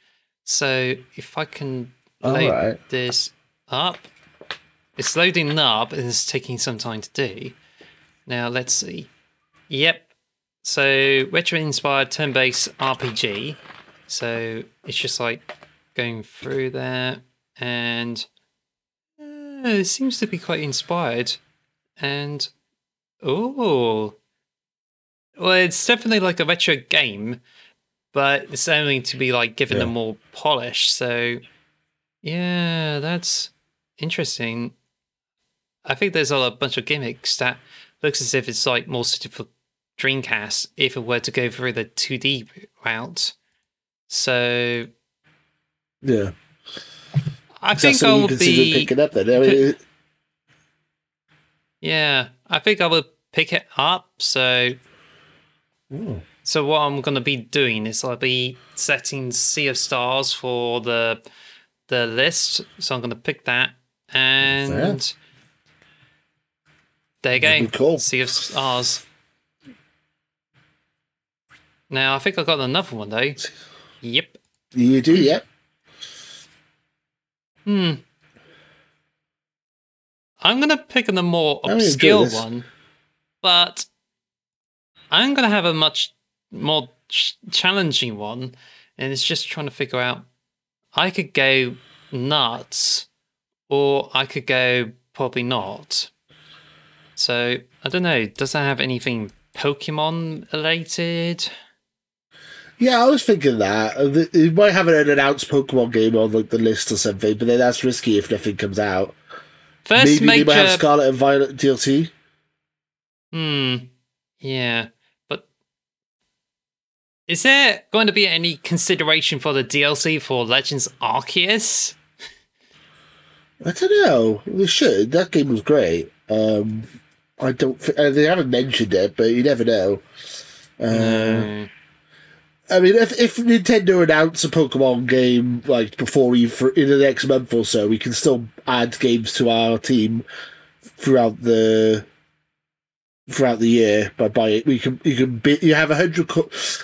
So, if I can... load this up. It's loading up and it's taking some time to do. Now let's see. Yep. So retro-inspired turn-based RPG. So it's just like going through there, and it seems to be quite inspired. And it's definitely like a retro game, but it's only to be like given a more polish. So. Yeah, that's interesting. I think there's a bunch of gimmicks that looks as if it's like more suited for Dreamcast if it were to go through the 2D route. So, yeah, I think I would be picking up that. Yeah, I think I would pick it up. So, so what I'm going to be doing is I'll be setting Sea of Stars for the list, so I'm going to pick that, and there you go. Cool. Sea of Stars. Now I think I got another one though. Yep. You do, yep. I'm going to pick on a more obscure one, but I'm going to have a much more challenging one, and it's just trying to figure out. I could go nuts, or I could go probably not. So, I don't know. Does that have anything Pokemon related? Yeah, I was thinking that. You might have an announced Pokemon game on like the list or something, but then that's risky if nothing comes out. Maybe they might have Scarlet and Violet DLC. Yeah, but Is there going to be any consideration for the DLC for Legends Arceus? I don't know. They should. That game was great. I don't. They haven't mentioned it, but you never know. No. I mean, if Nintendo announce a Pokemon game like before in the next month or so, we can still add games to our team throughout the year by buying. You have 100.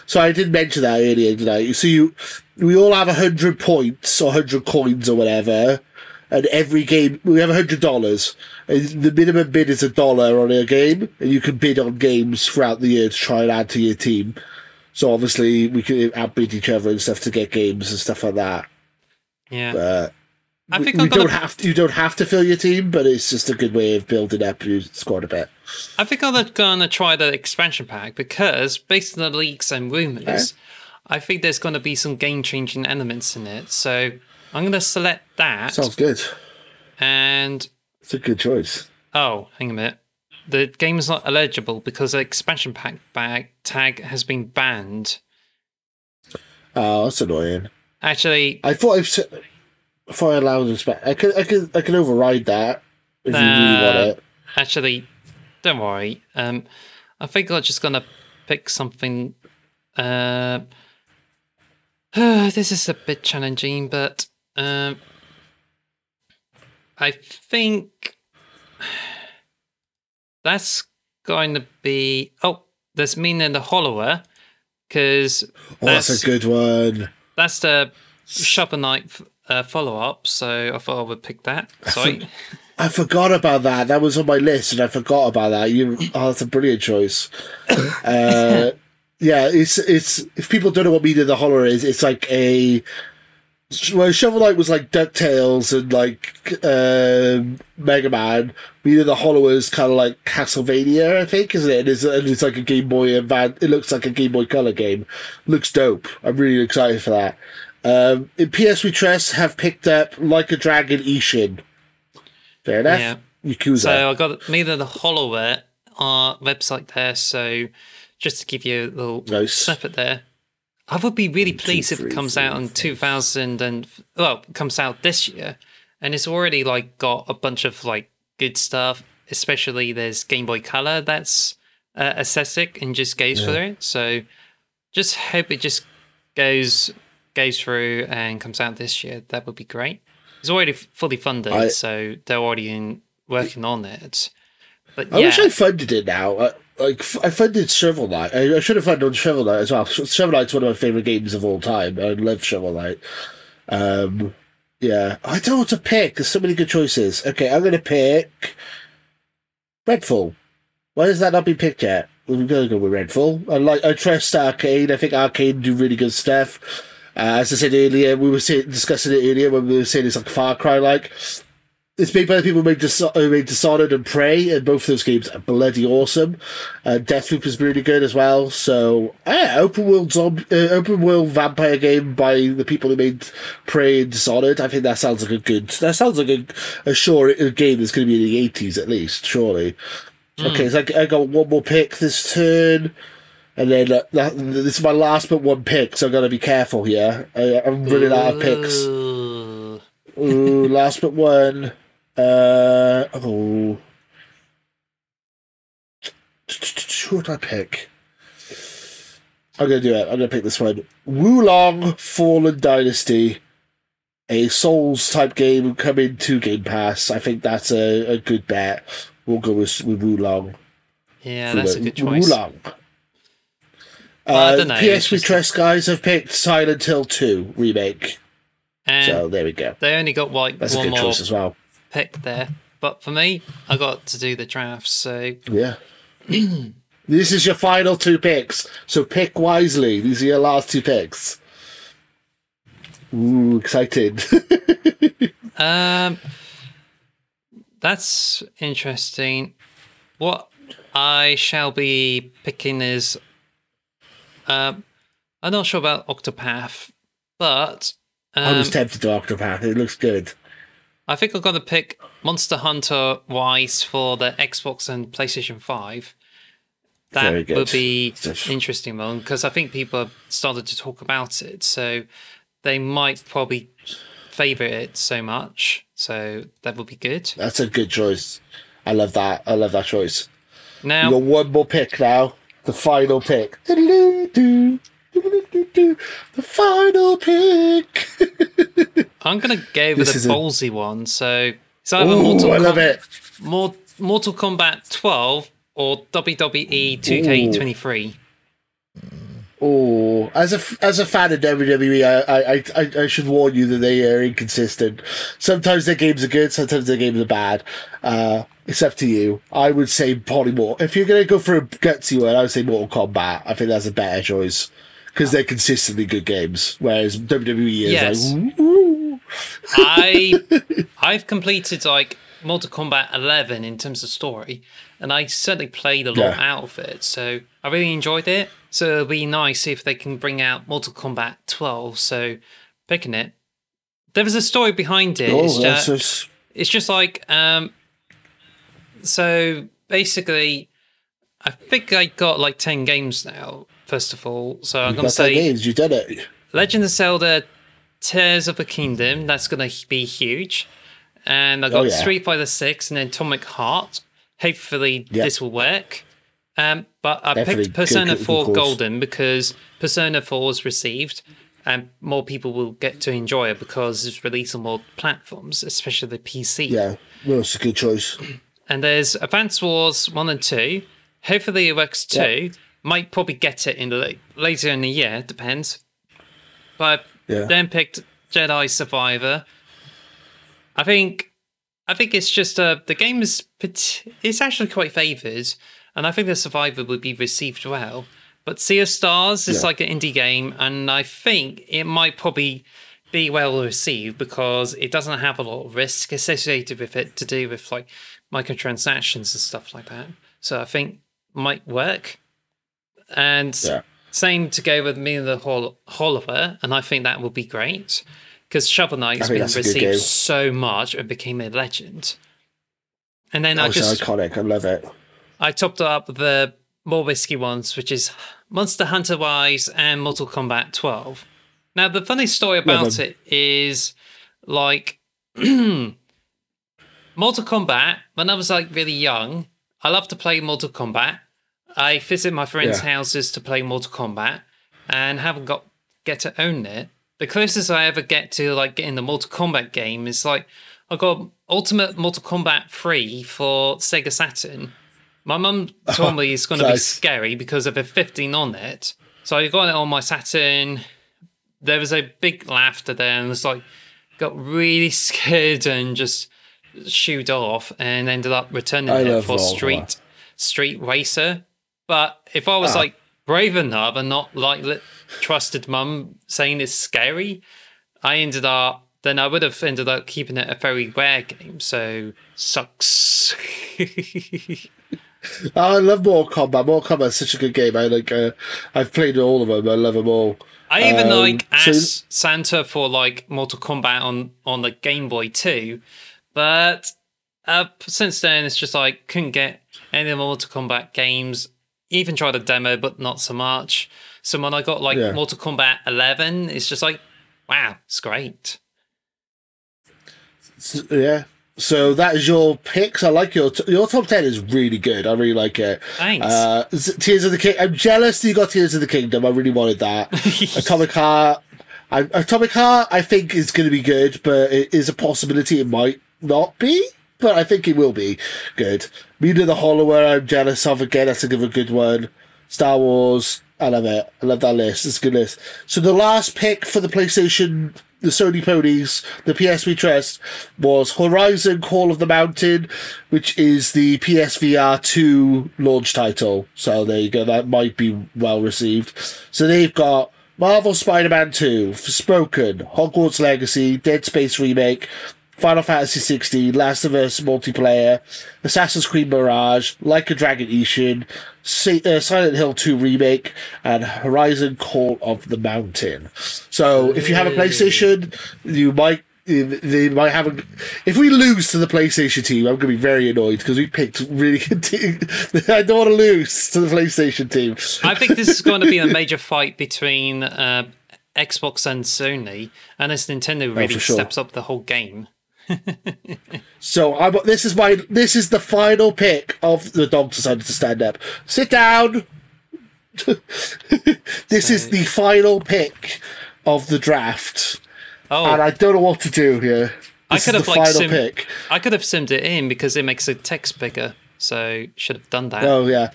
So I did mention that earlier tonight. So we all have 100 points or 100 coins or whatever. And every game, we have $100. The minimum bid is $1 on a game, and you can bid on games throughout the year to try and add to your team. So obviously, we can outbid each other and stuff to get games and stuff like that. Yeah, but I think you don't have to fill your team, but it's just a good way of building up your squad a bit. I think I'm gonna try the expansion pack because, based on the leaks and rumors, I think there's gonna be some game-changing elements in it. So I'm going to select that. Sounds good. And it's a good choice. Oh, hang a minute. The game is not eligible because the expansion pack tag has been banned. Oh, that's annoying. Actually, I thought I allowed respect. I could override that if you really want it. Actually, don't worry. I think I'm just going to pick something. This is a bit challenging, but. I think that's going to be there's Mina and the Hollower because that's a good one. That's the Shovel Knight follow up, so I thought I would pick that. Sorry, I forgot about that. That was on my list, and I forgot about that. That's a brilliant choice. Yeah, it's if people don't know what Mina and the Hollower is, it's like a. Well, Shovel Knight was like DuckTales and like Mega Man. Mina and the Hollower is kind of like Castlevania, I think, isn't it? And it's like a Game Boy Advance. It looks like a Game Boy Color game. Looks dope. I'm really excited for that. In PS We Trust have picked up Like a Dragon Ishin. Fair enough. Yeah. Yakuza. So I got Mina and the Hollower our website there. So just to give you a little snippet there. I would be really pleased if it comes out in 2000 and comes out this year, and it's already like got a bunch of like good stuff. Especially there's Game Boy Color that's aesthetic and just goes for it. So just hope it just goes through and comes out this year. That would be great. It's already fully funded, so they're already working on it. But I wish I funded it now. I funded Shovel Knight. I should have funded on Shovel Knight as well. Shovel Knight's one of my favourite games of all time. I love Shovel Knight. Yeah. I don't know what to pick. There's so many good choices. Okay, I'm going to pick Redfall. Why has that not been picked yet? We're going to go with Redfall. I trust Arcane. I think Arcane do really good stuff. As I said earlier, we were discussing it earlier when we were saying it's like Far Cry like. It's made by the people who made Dishonored and Prey, and both of those games are bloody awesome. Deathloop is really good as well. So, open world vampire game by the people who made Prey and Dishonored. I think that sounds like a game that's going to be in the 80s at least, surely. Mm. Okay, so I got one more pick this turn, and then this is my last but one pick, so I've got to be careful here. I'm running out of picks. Ooh, last but one. Who would I pick? I'm going to do it. I'm going to pick this one. Wulong Fallen Dynasty, a Souls-type game coming to Game Pass. I think that's a good bet. We'll go with Wulong. Yeah, that's a good choice. Wulong. I don't know. PS We Trust guys have picked Silent Hill 2 Remake. And so there we go. They only got that's one a good more choice as well. Pick there. But for me, I got to do the draft, so yeah. This is your final two picks, so pick wisely. These are your last two picks. Ooh, excited. That's interesting. What I shall be picking is I'm not sure about Octopath, but I was tempted to Octopath. It looks good. I think I'm going to pick Monster Hunter Rise for the Xbox and PlayStation 5. that would be an interesting one, because I think people have started to talk about it, so they might probably favour it so much. So that would be good. That's a good choice. I love that. I love that choice. Now, you got one more pick now. The final pick. The final pick. I'm going to go with a ballsy one. So it's either Mortal Kombat 12 or WWE 2K23. Oh, as a fan of WWE, I should warn you that they are inconsistent. Sometimes their games are good, sometimes their games are bad. It's up to you. I would say probably more. If you're going to go for a gutsy one, I would say Mortal Kombat. I think that's a better choice because they're consistently good games, whereas WWE is like, woo. I've completed like Mortal Kombat 11 in terms of story, and I certainly played a lot out of it, so I really enjoyed it. So it'll be nice if they can bring out Mortal Kombat 12. So picking it, there was a story behind it. It's just like so basically, I think I got like 10 games now. First of all, so I'm going to say games. You did it. Legend of Zelda: Tears of the Kingdom. That's going to be huge. And I got Street Fighter 6 and then Atomic Heart. Hopefully this will work. But I picked Persona 4 Golden because Persona 4 is received and more people will get to enjoy it because it's released on more platforms, especially the PC. Yeah, well, it's a good choice. And there's Advance Wars 1 and 2. Hopefully it works too. Might probably get it in later in the year, depends. But then picked Jedi Survivor. I think it's just the game is it's actually quite favoured, and I think the Survivor would be received well. But Sea of Stars is like an indie game, and I think it might probably be well received because it doesn't have a lot of risk associated with it to do with like microtransactions and stuff like that. So I think it might work. And same to go with Me and the Hollower, and I think that would be great. Because Shovel Knight's been received so much and became a legend. And then iconic. I love it. I topped up the more risky ones, which is Monster Hunter Rise and Mortal Kombat 12. Now, the funny story about it is, like, Mortal Kombat, when I was, like, really young, I loved to play Mortal Kombat. I visit my friends' houses to play Mortal Kombat and haven't get to own it. The closest I ever get to like getting the Mortal Kombat game is like I got Ultimate Mortal Kombat 3 for Sega Saturn. My mum told me it's going to be scary because of a 15 on it. So I got it on my Saturn. There was a big laughter there and it's like got really scared and just shooed off and ended up returning it for Street Racer. But if I was like brave enough and not like trusted mum saying it's scary, I would have ended up keeping it a very rare game, so sucks. I love Mortal Kombat. Mortal Kombat is such a good game. I like I've played all of them. I love them all. I even asked Santa for like Mortal Kombat on the Game Boy too, but since then it's just like couldn't get any Mortal Kombat games. Even tried a demo, but not so much. So when I got like Mortal Kombat 11, it's just like, wow, it's great. Yeah. So that is your picks. I like your top 10 is really good. I really like it. Thanks. Tears of the Kingdom. I'm jealous that you got Tears of the Kingdom. I really wanted that. Atomic Heart, I think is going to be good, but it is a possibility it might not be. But I think it will be good. Mina the Hollower, I'm jealous of. Again, that's a good one. Star Wars, I love it. I love that list. It's a good list. So the last pick for the PlayStation, the Sony Ponies, the PS We Trust, was Horizon Call of the Mountain, which is the PSVR 2 launch title. So there you go. That might be well received. So they've got Marvel Spider-Man 2, Forspoken, Hogwarts Legacy, Dead Space Remake, Final Fantasy 16, Last of Us Multiplayer, Assassin's Creed Mirage, Like a Dragon Ishin, Silent Hill 2 Remake, and Horizon Call of the Mountain. So if you have a PlayStation, you might They might have a. If we lose to the PlayStation team, I'm going to be very annoyed because we picked really good team. I don't want to lose to the PlayStation team. I think this is going to be a major fight between Xbox and Sony, unless Nintendo really steps up the whole game. So this is the final pick of the dog decided to stand up. Sit down. This is the final pick of the draft. Oh. And I don't know what to do here. I could have simmed it in because it makes the text bigger. So should have done that. Oh yeah.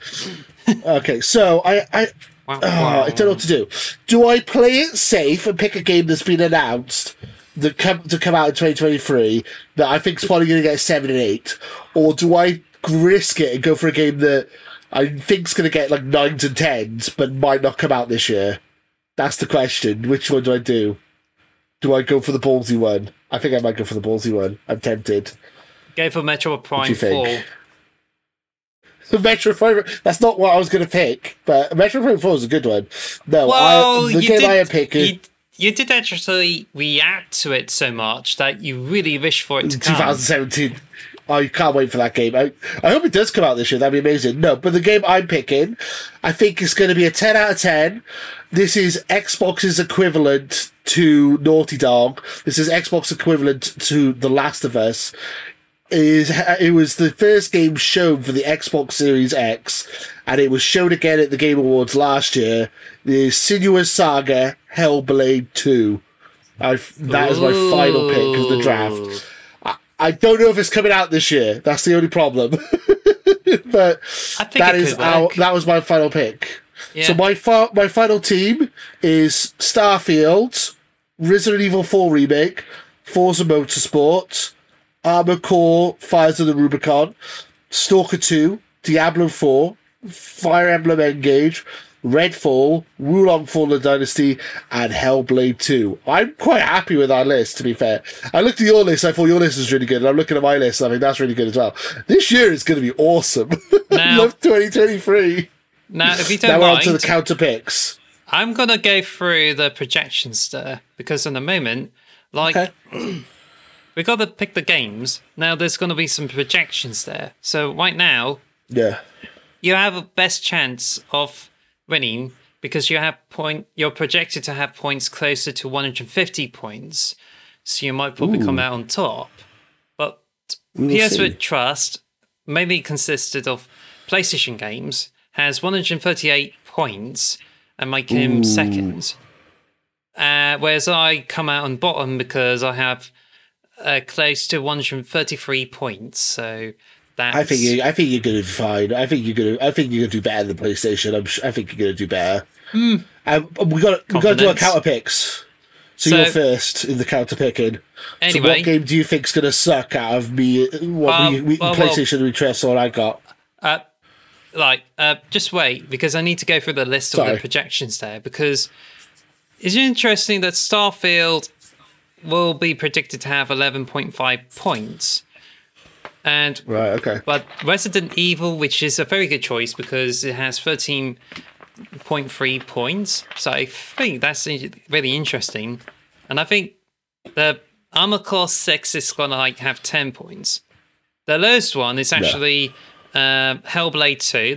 Okay, so I don't know what to do. Do I play it safe and pick a game that's been announced that to come out in 2023 that I think is probably going to get 7 and 8, or do I risk it and go for a game that I think's going to get like 9s and 10s but might not come out this year? That's the question. Which one do I do? Do I go for the ballsy one? I think I might go for the ballsy one. I'm tempted. Go for Metroid Prime 4. Metroid Prime, that's not what I was going to pick, but Metroid Prime 4 is a good one. No, well, you did actually react to it so much that you really wish for it to come. 2017. I can't wait for that game. I hope it does come out this year. That'd be amazing. No, but the game I'm picking, I think it's going to be a 10 out of 10. This is Xbox's equivalent to Naughty Dog. This is Xbox equivalent to The Last of Us. It was the first game shown for the Xbox Series X, and it was shown again at the Game Awards last year. The Sinuous Saga Hellblade 2. That is my final pick of the draft. I don't know if it's coming out this year. That's the only problem. But that was my final pick. Yeah. So my final team is Starfield, Resident Evil 4 Remake, Forza Motorsport, Armored Core, Fires of the Rubicon, Stalker 2, Diablo 4, Fire Emblem Engage, Redfall, Wulong Fallen Dynasty, and Hellblade 2. I'm quite happy with our list, to be fair. I looked at your list, I thought your list was really good, and I'm looking at my list, and I think that's really good as well. This year is going to be awesome. I love 2023. Now, if you don't mind, we're on to the counter picks. I'm going to go through the projections there, because in the moment, we've got to pick the games. Now, there's going to be some projections there. So, right now, you have a best chance of winning because you're projected to have points closer to 150 points, so you might probably come out on top. But PS4 Trust, mainly consisted of PlayStation games, has 138 points and make him second. Whereas I come out on bottom because I have close to 133 points. So. I think you're gonna be fine. I think you're gonna do better than PlayStation. I think you're gonna do better. We got to do our counter picks. So you're first in the counter picking. Anyway, so what game do you think's gonna suck out of me? PlayStation interest all I got. Just wait because I need to go through the list of the projections there because it's interesting that Starfield will be predicted to have 11.5 points. And right, okay. But Resident Evil, which is a very good choice because it has 13.3 points. So I think that's really interesting. And I think the Armored Core 6 is going to have 10 points. The lowest one is actually Hellblade 2.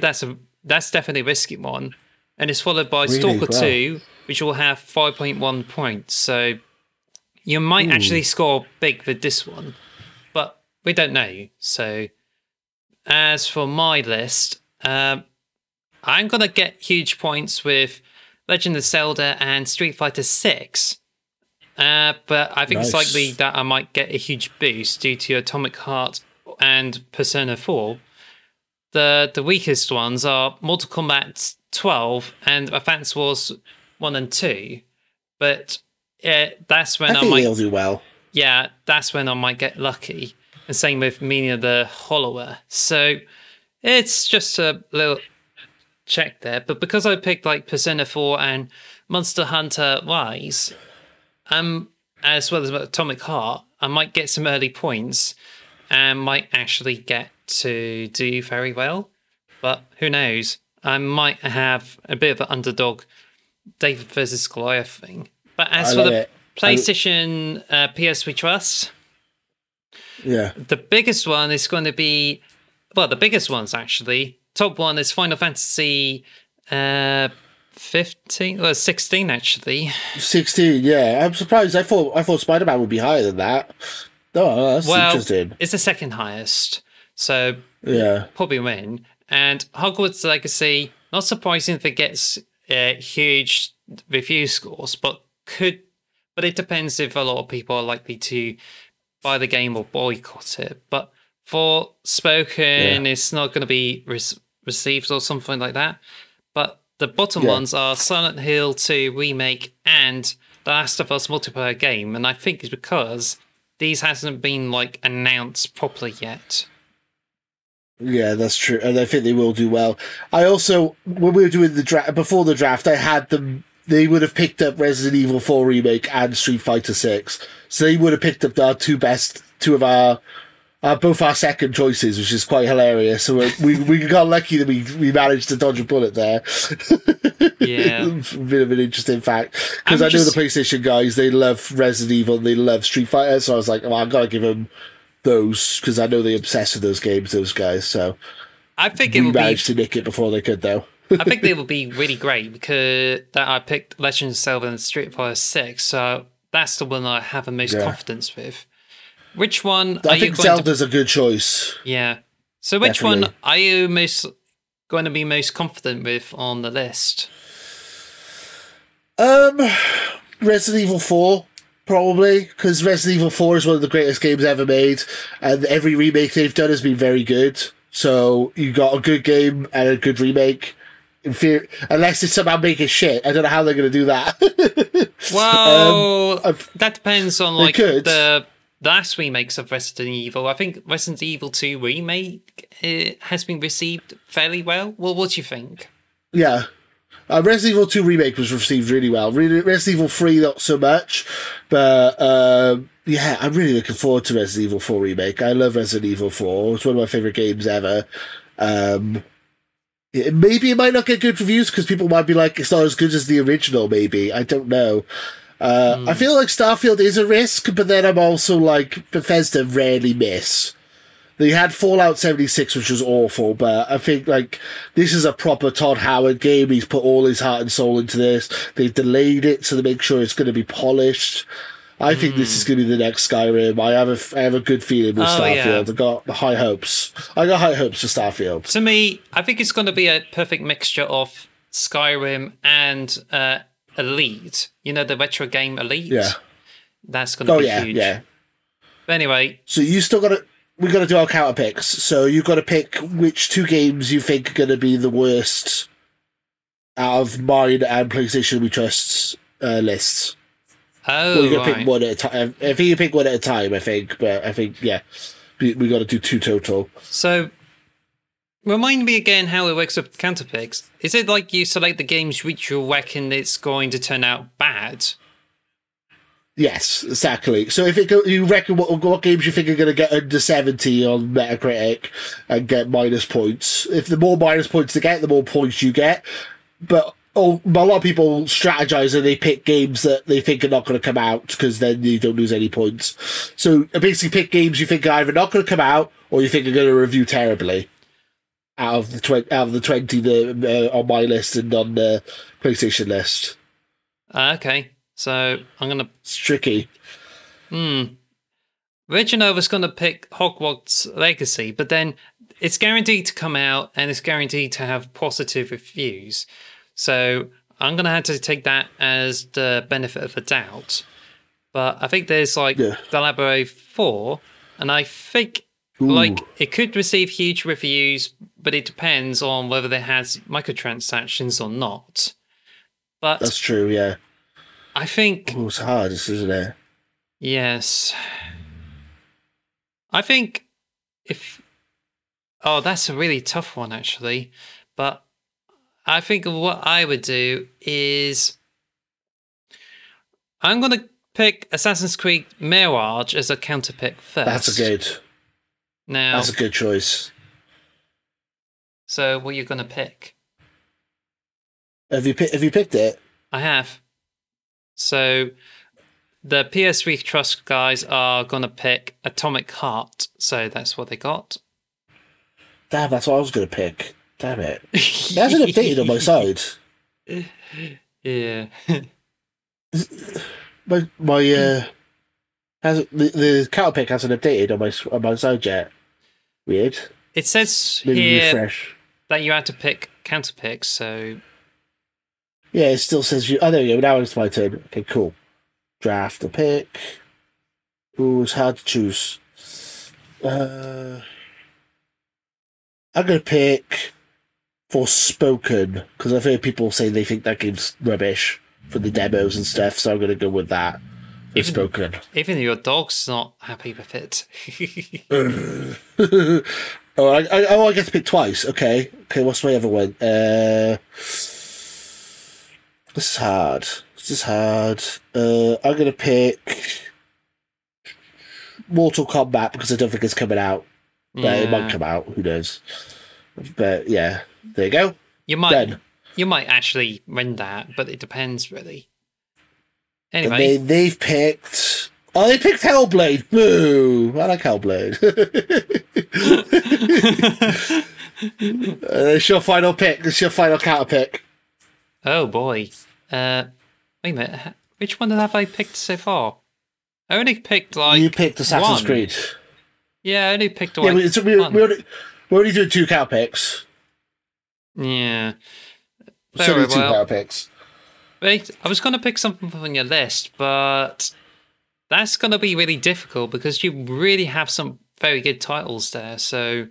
That's definitely a risky one. And it's followed by Stalker 2, which will have 5.1 points. So you might actually score big with this one. We don't know. So, as for my list, I'm going to get huge points with Legend of Zelda and Street Fighter 6. But I think it's likely that I might get a huge boost due to Atomic Heart and Persona 4. The weakest ones are Mortal Kombat 12 and Advance Wars 1 and 2. But that's when I might... they'll do well. Yeah, that's when I might get lucky. And same with Mina the Hollower. So it's just a little check there. But because I picked like Persona 4 and Monster Hunter Rise, as well as Atomic Heart, I might get some early points and might actually get to do very well. But who knows? I might have a bit of an underdog David versus Goliath thing. But as for the PlayStation PS3 Trust. Yeah. The biggest one is going to be, well, the biggest ones actually. Top one is Final Fantasy 15, well, 16 actually. 16, yeah. I'm surprised. I thought Spider-Man would be higher than that. Oh, that's interesting. It's the second highest. So yeah, probably win. And Hogwarts Legacy, not surprising if it gets huge review scores, but it depends if a lot of people are likely to buy the game or boycott it. But for Spoken, it's not going to be received or something like that. But the bottom ones are Silent Hill 2 Remake and The Last of Us multiplayer game. And I think it's because these hasn't been announced properly yet. Yeah, that's true. And I think they will do well. I also, when we were doing the draft, before the draft, I had them, they would have picked up Resident Evil 4 Remake and Street Fighter 6. So they would have picked up our both our second choices, which is quite hilarious. So we got lucky that we managed to dodge a bullet there. Yeah. A bit of an interesting fact. Because I know the PlayStation guys, they love Resident Evil and they love Street Fighter. So I was like, I've got to give them those, because I know they're obsessed with those games, those guys. So I think we managed to nick it before they could, though. I think they will be really great because that I picked Legend of Zelda and Street Fighter 6. So that's the one I have the most confidence with. Which one? I think Zelda's a good choice. Yeah. So which one are you going to be most confident with on the list? Resident Evil 4, probably, because Resident Evil 4 is one of the greatest games ever made, and every remake they've done has been very good. So you got a good game and a good remake. Unless they somehow make it shit. I don't know how they're going to do that. Well, that depends on the last remakes of Resident Evil. I think Resident Evil 2 Remake has been received fairly well. Well, what do you think? Yeah. Resident Evil 2 Remake was received really well. Resident Evil 3, not so much. But, I'm really looking forward to Resident Evil 4 Remake. I love Resident Evil 4. It's one of my favourite games ever. Maybe it might not get good reviews because people might be like, it's not as good as the original, maybe. I don't know. I feel like Starfield is a risk, but then I'm also like, Bethesda rarely miss. They had Fallout 76, which was awful, but I think this is a proper Todd Howard game. He's put all his heart and soul into this. They've delayed it so they make sure it's going to be polished. I think this is going to be the next Skyrim. I have a good feeling with Starfield. Yeah. I got high hopes for Starfield. To me, I think it's going to be a perfect mixture of Skyrim and Elite, the retro game Elite. Yeah, that's going to be huge. Yeah. But anyway, so you still we got to do our counter picks. So you've got to pick which two games you think are going to be the worst out of mine and PlayStation We Trust's lists. Oh, well, you're going to pick one at a time. I think you pick one at a time. We got to do two total. So remind me again how it works with counter picks. Is it like you select the games which you reckon it's going to turn out bad? Yes, exactly. So if you reckon what games you think are going to get under 70 on Metacritic and get minus points. If the more minus points they get, the more points you get. But a lot of people strategize and they pick games that they think are not going to come out because then you don't lose any points. So basically pick games you think are either not going to come out or you think are going to review terribly. Out of the 20 on my list and on the PlayStation list. Okay, so I'm going to... It's tricky. Reginald was going to pick Hogwarts Legacy, but then it's guaranteed to come out and it's guaranteed to have positive reviews. So I'm going to have to take that as the benefit of the doubt. But I think there's Diablo 4, and I think... it could receive huge reviews, but it depends on whether it has microtransactions or not. But that's true, yeah. I think... it's hard, isn't it? Yes. I think if... Oh, that's a really tough one, actually. But I think what I would do is... I'm going to pick Assassin's Creed Mirage as a counter-pick first. That's a good choice. So, what are you going to pick? Have you picked it? I have. So, The PS Week Trust guys are going to pick Atomic Heart, so that's what they got. Damn, that's what I was going to pick. Damn it. That's an updated on my side. Yeah. The cattle pick hasn't updated on my side yet. Weird. It says maybe here refresh. That you had to pick counter picks, so... Yeah, it still says... there we go. Now it's my turn. Okay, cool. Draft a pick. Ooh, it's hard to choose. I'm going to pick Forspoken, because I've heard people say they think that game's rubbish for the demos and stuff, so I'm going to go with that. Forspoken. Even your dog's not happy with it. I get to pick twice. Okay, what's my other one? This is hard. I'm going to pick Mortal Kombat, because I don't think it's coming out. But yeah. It might come out, who knows. But yeah, there you go. You might actually win that, but it depends, really. Anyway. They've picked... Oh, they picked Hellblade! Boo! I like Hellblade. It's your final pick. It's your final counter pick. Oh, boy. Wait a minute. Which one have I picked so far? I only picked, You picked Assassin's Creed. Yeah, I only picked one. Yeah, we're only doing two cow picks. Yeah. Two cow picks. Wait, I was going to pick something from your list, but that's going to be really difficult because you really have some very good titles there. So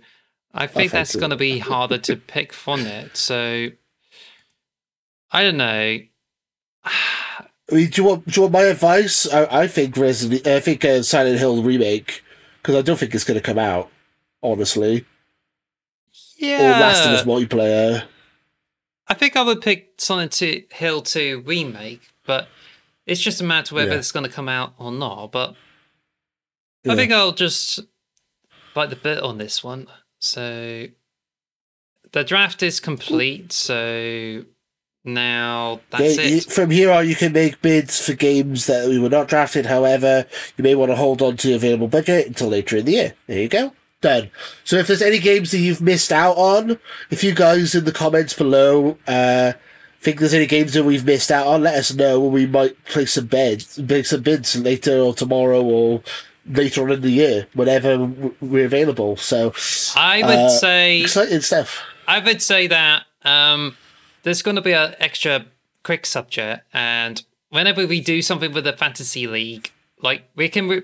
I think that's going to be harder to pick from it. So I don't know. I mean, do you want my advice? I think Silent Hill remake. Because I don't think it's going to come out, honestly. Yeah. Or Last of Us multiplayer. I think I would pick Silent Hill 2 remake, but it's just a matter of whether it's going to come out or not. But I think I'll just bite the bit on this one. So the draft is complete. So now that's it. From here on, you can make bids for games that we were not drafted. However, you may want to hold on to the available budget until later in the year. There you go. Done. So if there's any games that you've missed out on, if you guys in the comments below think there's any games that we've missed out on, let us know and we might place some bids later or tomorrow or later on in the year, whenever we're available. So I would say... Exciting stuff. I would say that... there's going to be an extra quick subject, and whenever we do something with the Fantasy League, you can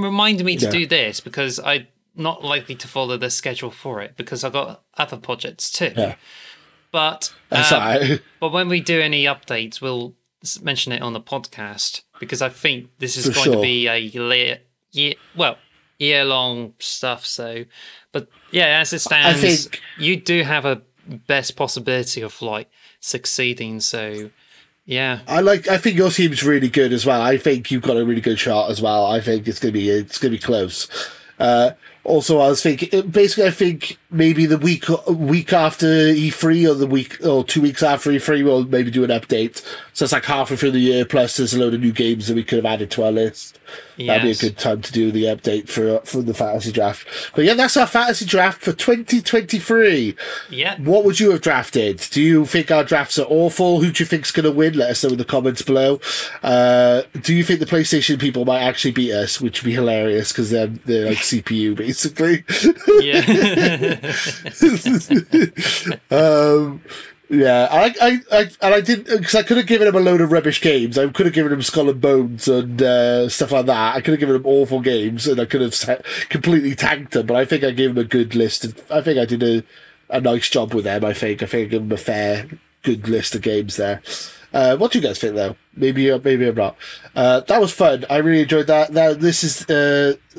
remind me to do this, because I'm not likely to follow the schedule for it because I've got other projects too. Yeah. But that's right. But when we do any updates, we'll mention it on the podcast, because I think this is going to be a year-long stuff. So, but yeah, as it stands, I think you do have a best possibility of succeeding, so yeah. I think your team's really good as well. I think you've got a really good shot as well. I think it's gonna be close. Also, I was thinking, basically, I think maybe the week after E3 or the week or 2 weeks after E3, we'll maybe do an update. So it's like halfway through the year. Plus, there's a load of new games that we could have added to our list. Yes. That'd be a good time to do the update for the fantasy draft. But yeah, that's our fantasy draft for 2023. Yeah. What would you have drafted? Do you think our drafts are awful? Who do you think's going to win? Let us know in the comments below. Do you think the PlayStation people might actually beat us? Which would be hilarious because they're like CPU based. Basically, yeah. I didn't, because I could have given him a load of rubbish games. I could have given him Skull and Bones and stuff like that. I could have given him awful games, and I could have completely tanked him. But I think I gave him a good list. I think I did a nice job with them. I think I gave him a fair, good list of games there. What do you guys think, though? Maybe I'm not. That was fun. I really enjoyed that. Now, this is... that's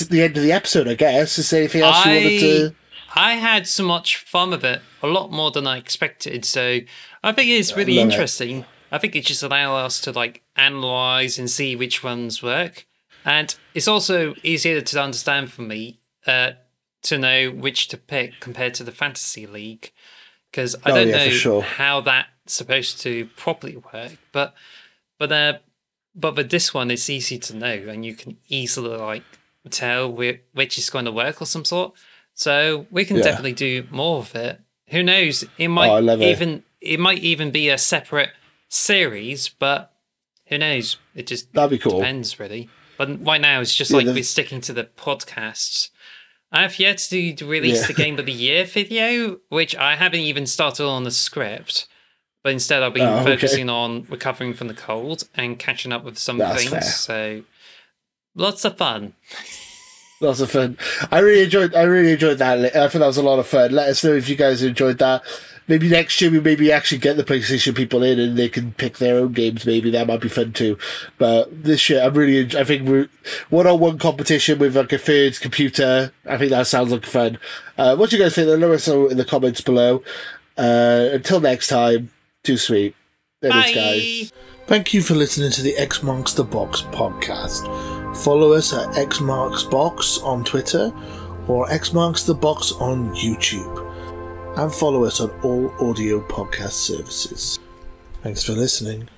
the end of the episode, I guess. Is there anything else you wanted to... I had so much fun with it. A lot more than I expected. So, I think it's really interesting. I think it just allows us to, analyse and see which ones work. And it's also easier to understand for me to know which to pick compared to the Fantasy League. Because I don't know how that's supposed to properly work, but But with this one, it's easy to know, and you can easily like tell which is going to work or some sort. So we can definitely do more of it. Who knows? It might even be a separate series, but who knows? It just that'd be cool. Depends really. But right now, it's just we're sticking to the podcasts. I have yet to release the Game of the Year video, which I haven't even started on the script. But instead, I've been focusing on recovering from the cold and catching up with some things. Fair. So, lots of fun. Lots of fun. I really enjoyed that. I think that was a lot of fun. Let us know if you guys enjoyed that. Maybe next year we actually get the PlayStation people in and they can pick their own games. Maybe that might be fun too. But this year, I think we're one-on-one competition with like a third computer. I think that sounds like fun. What do you guys think? Let us know in the comments below. Until next time, too sweet. There it is, guys. Thank you for listening to the X Marks the Box podcast. Follow us at X Marks Box on Twitter or X Marks the Box on YouTube. And follow us on all audio podcast services. Thanks for listening.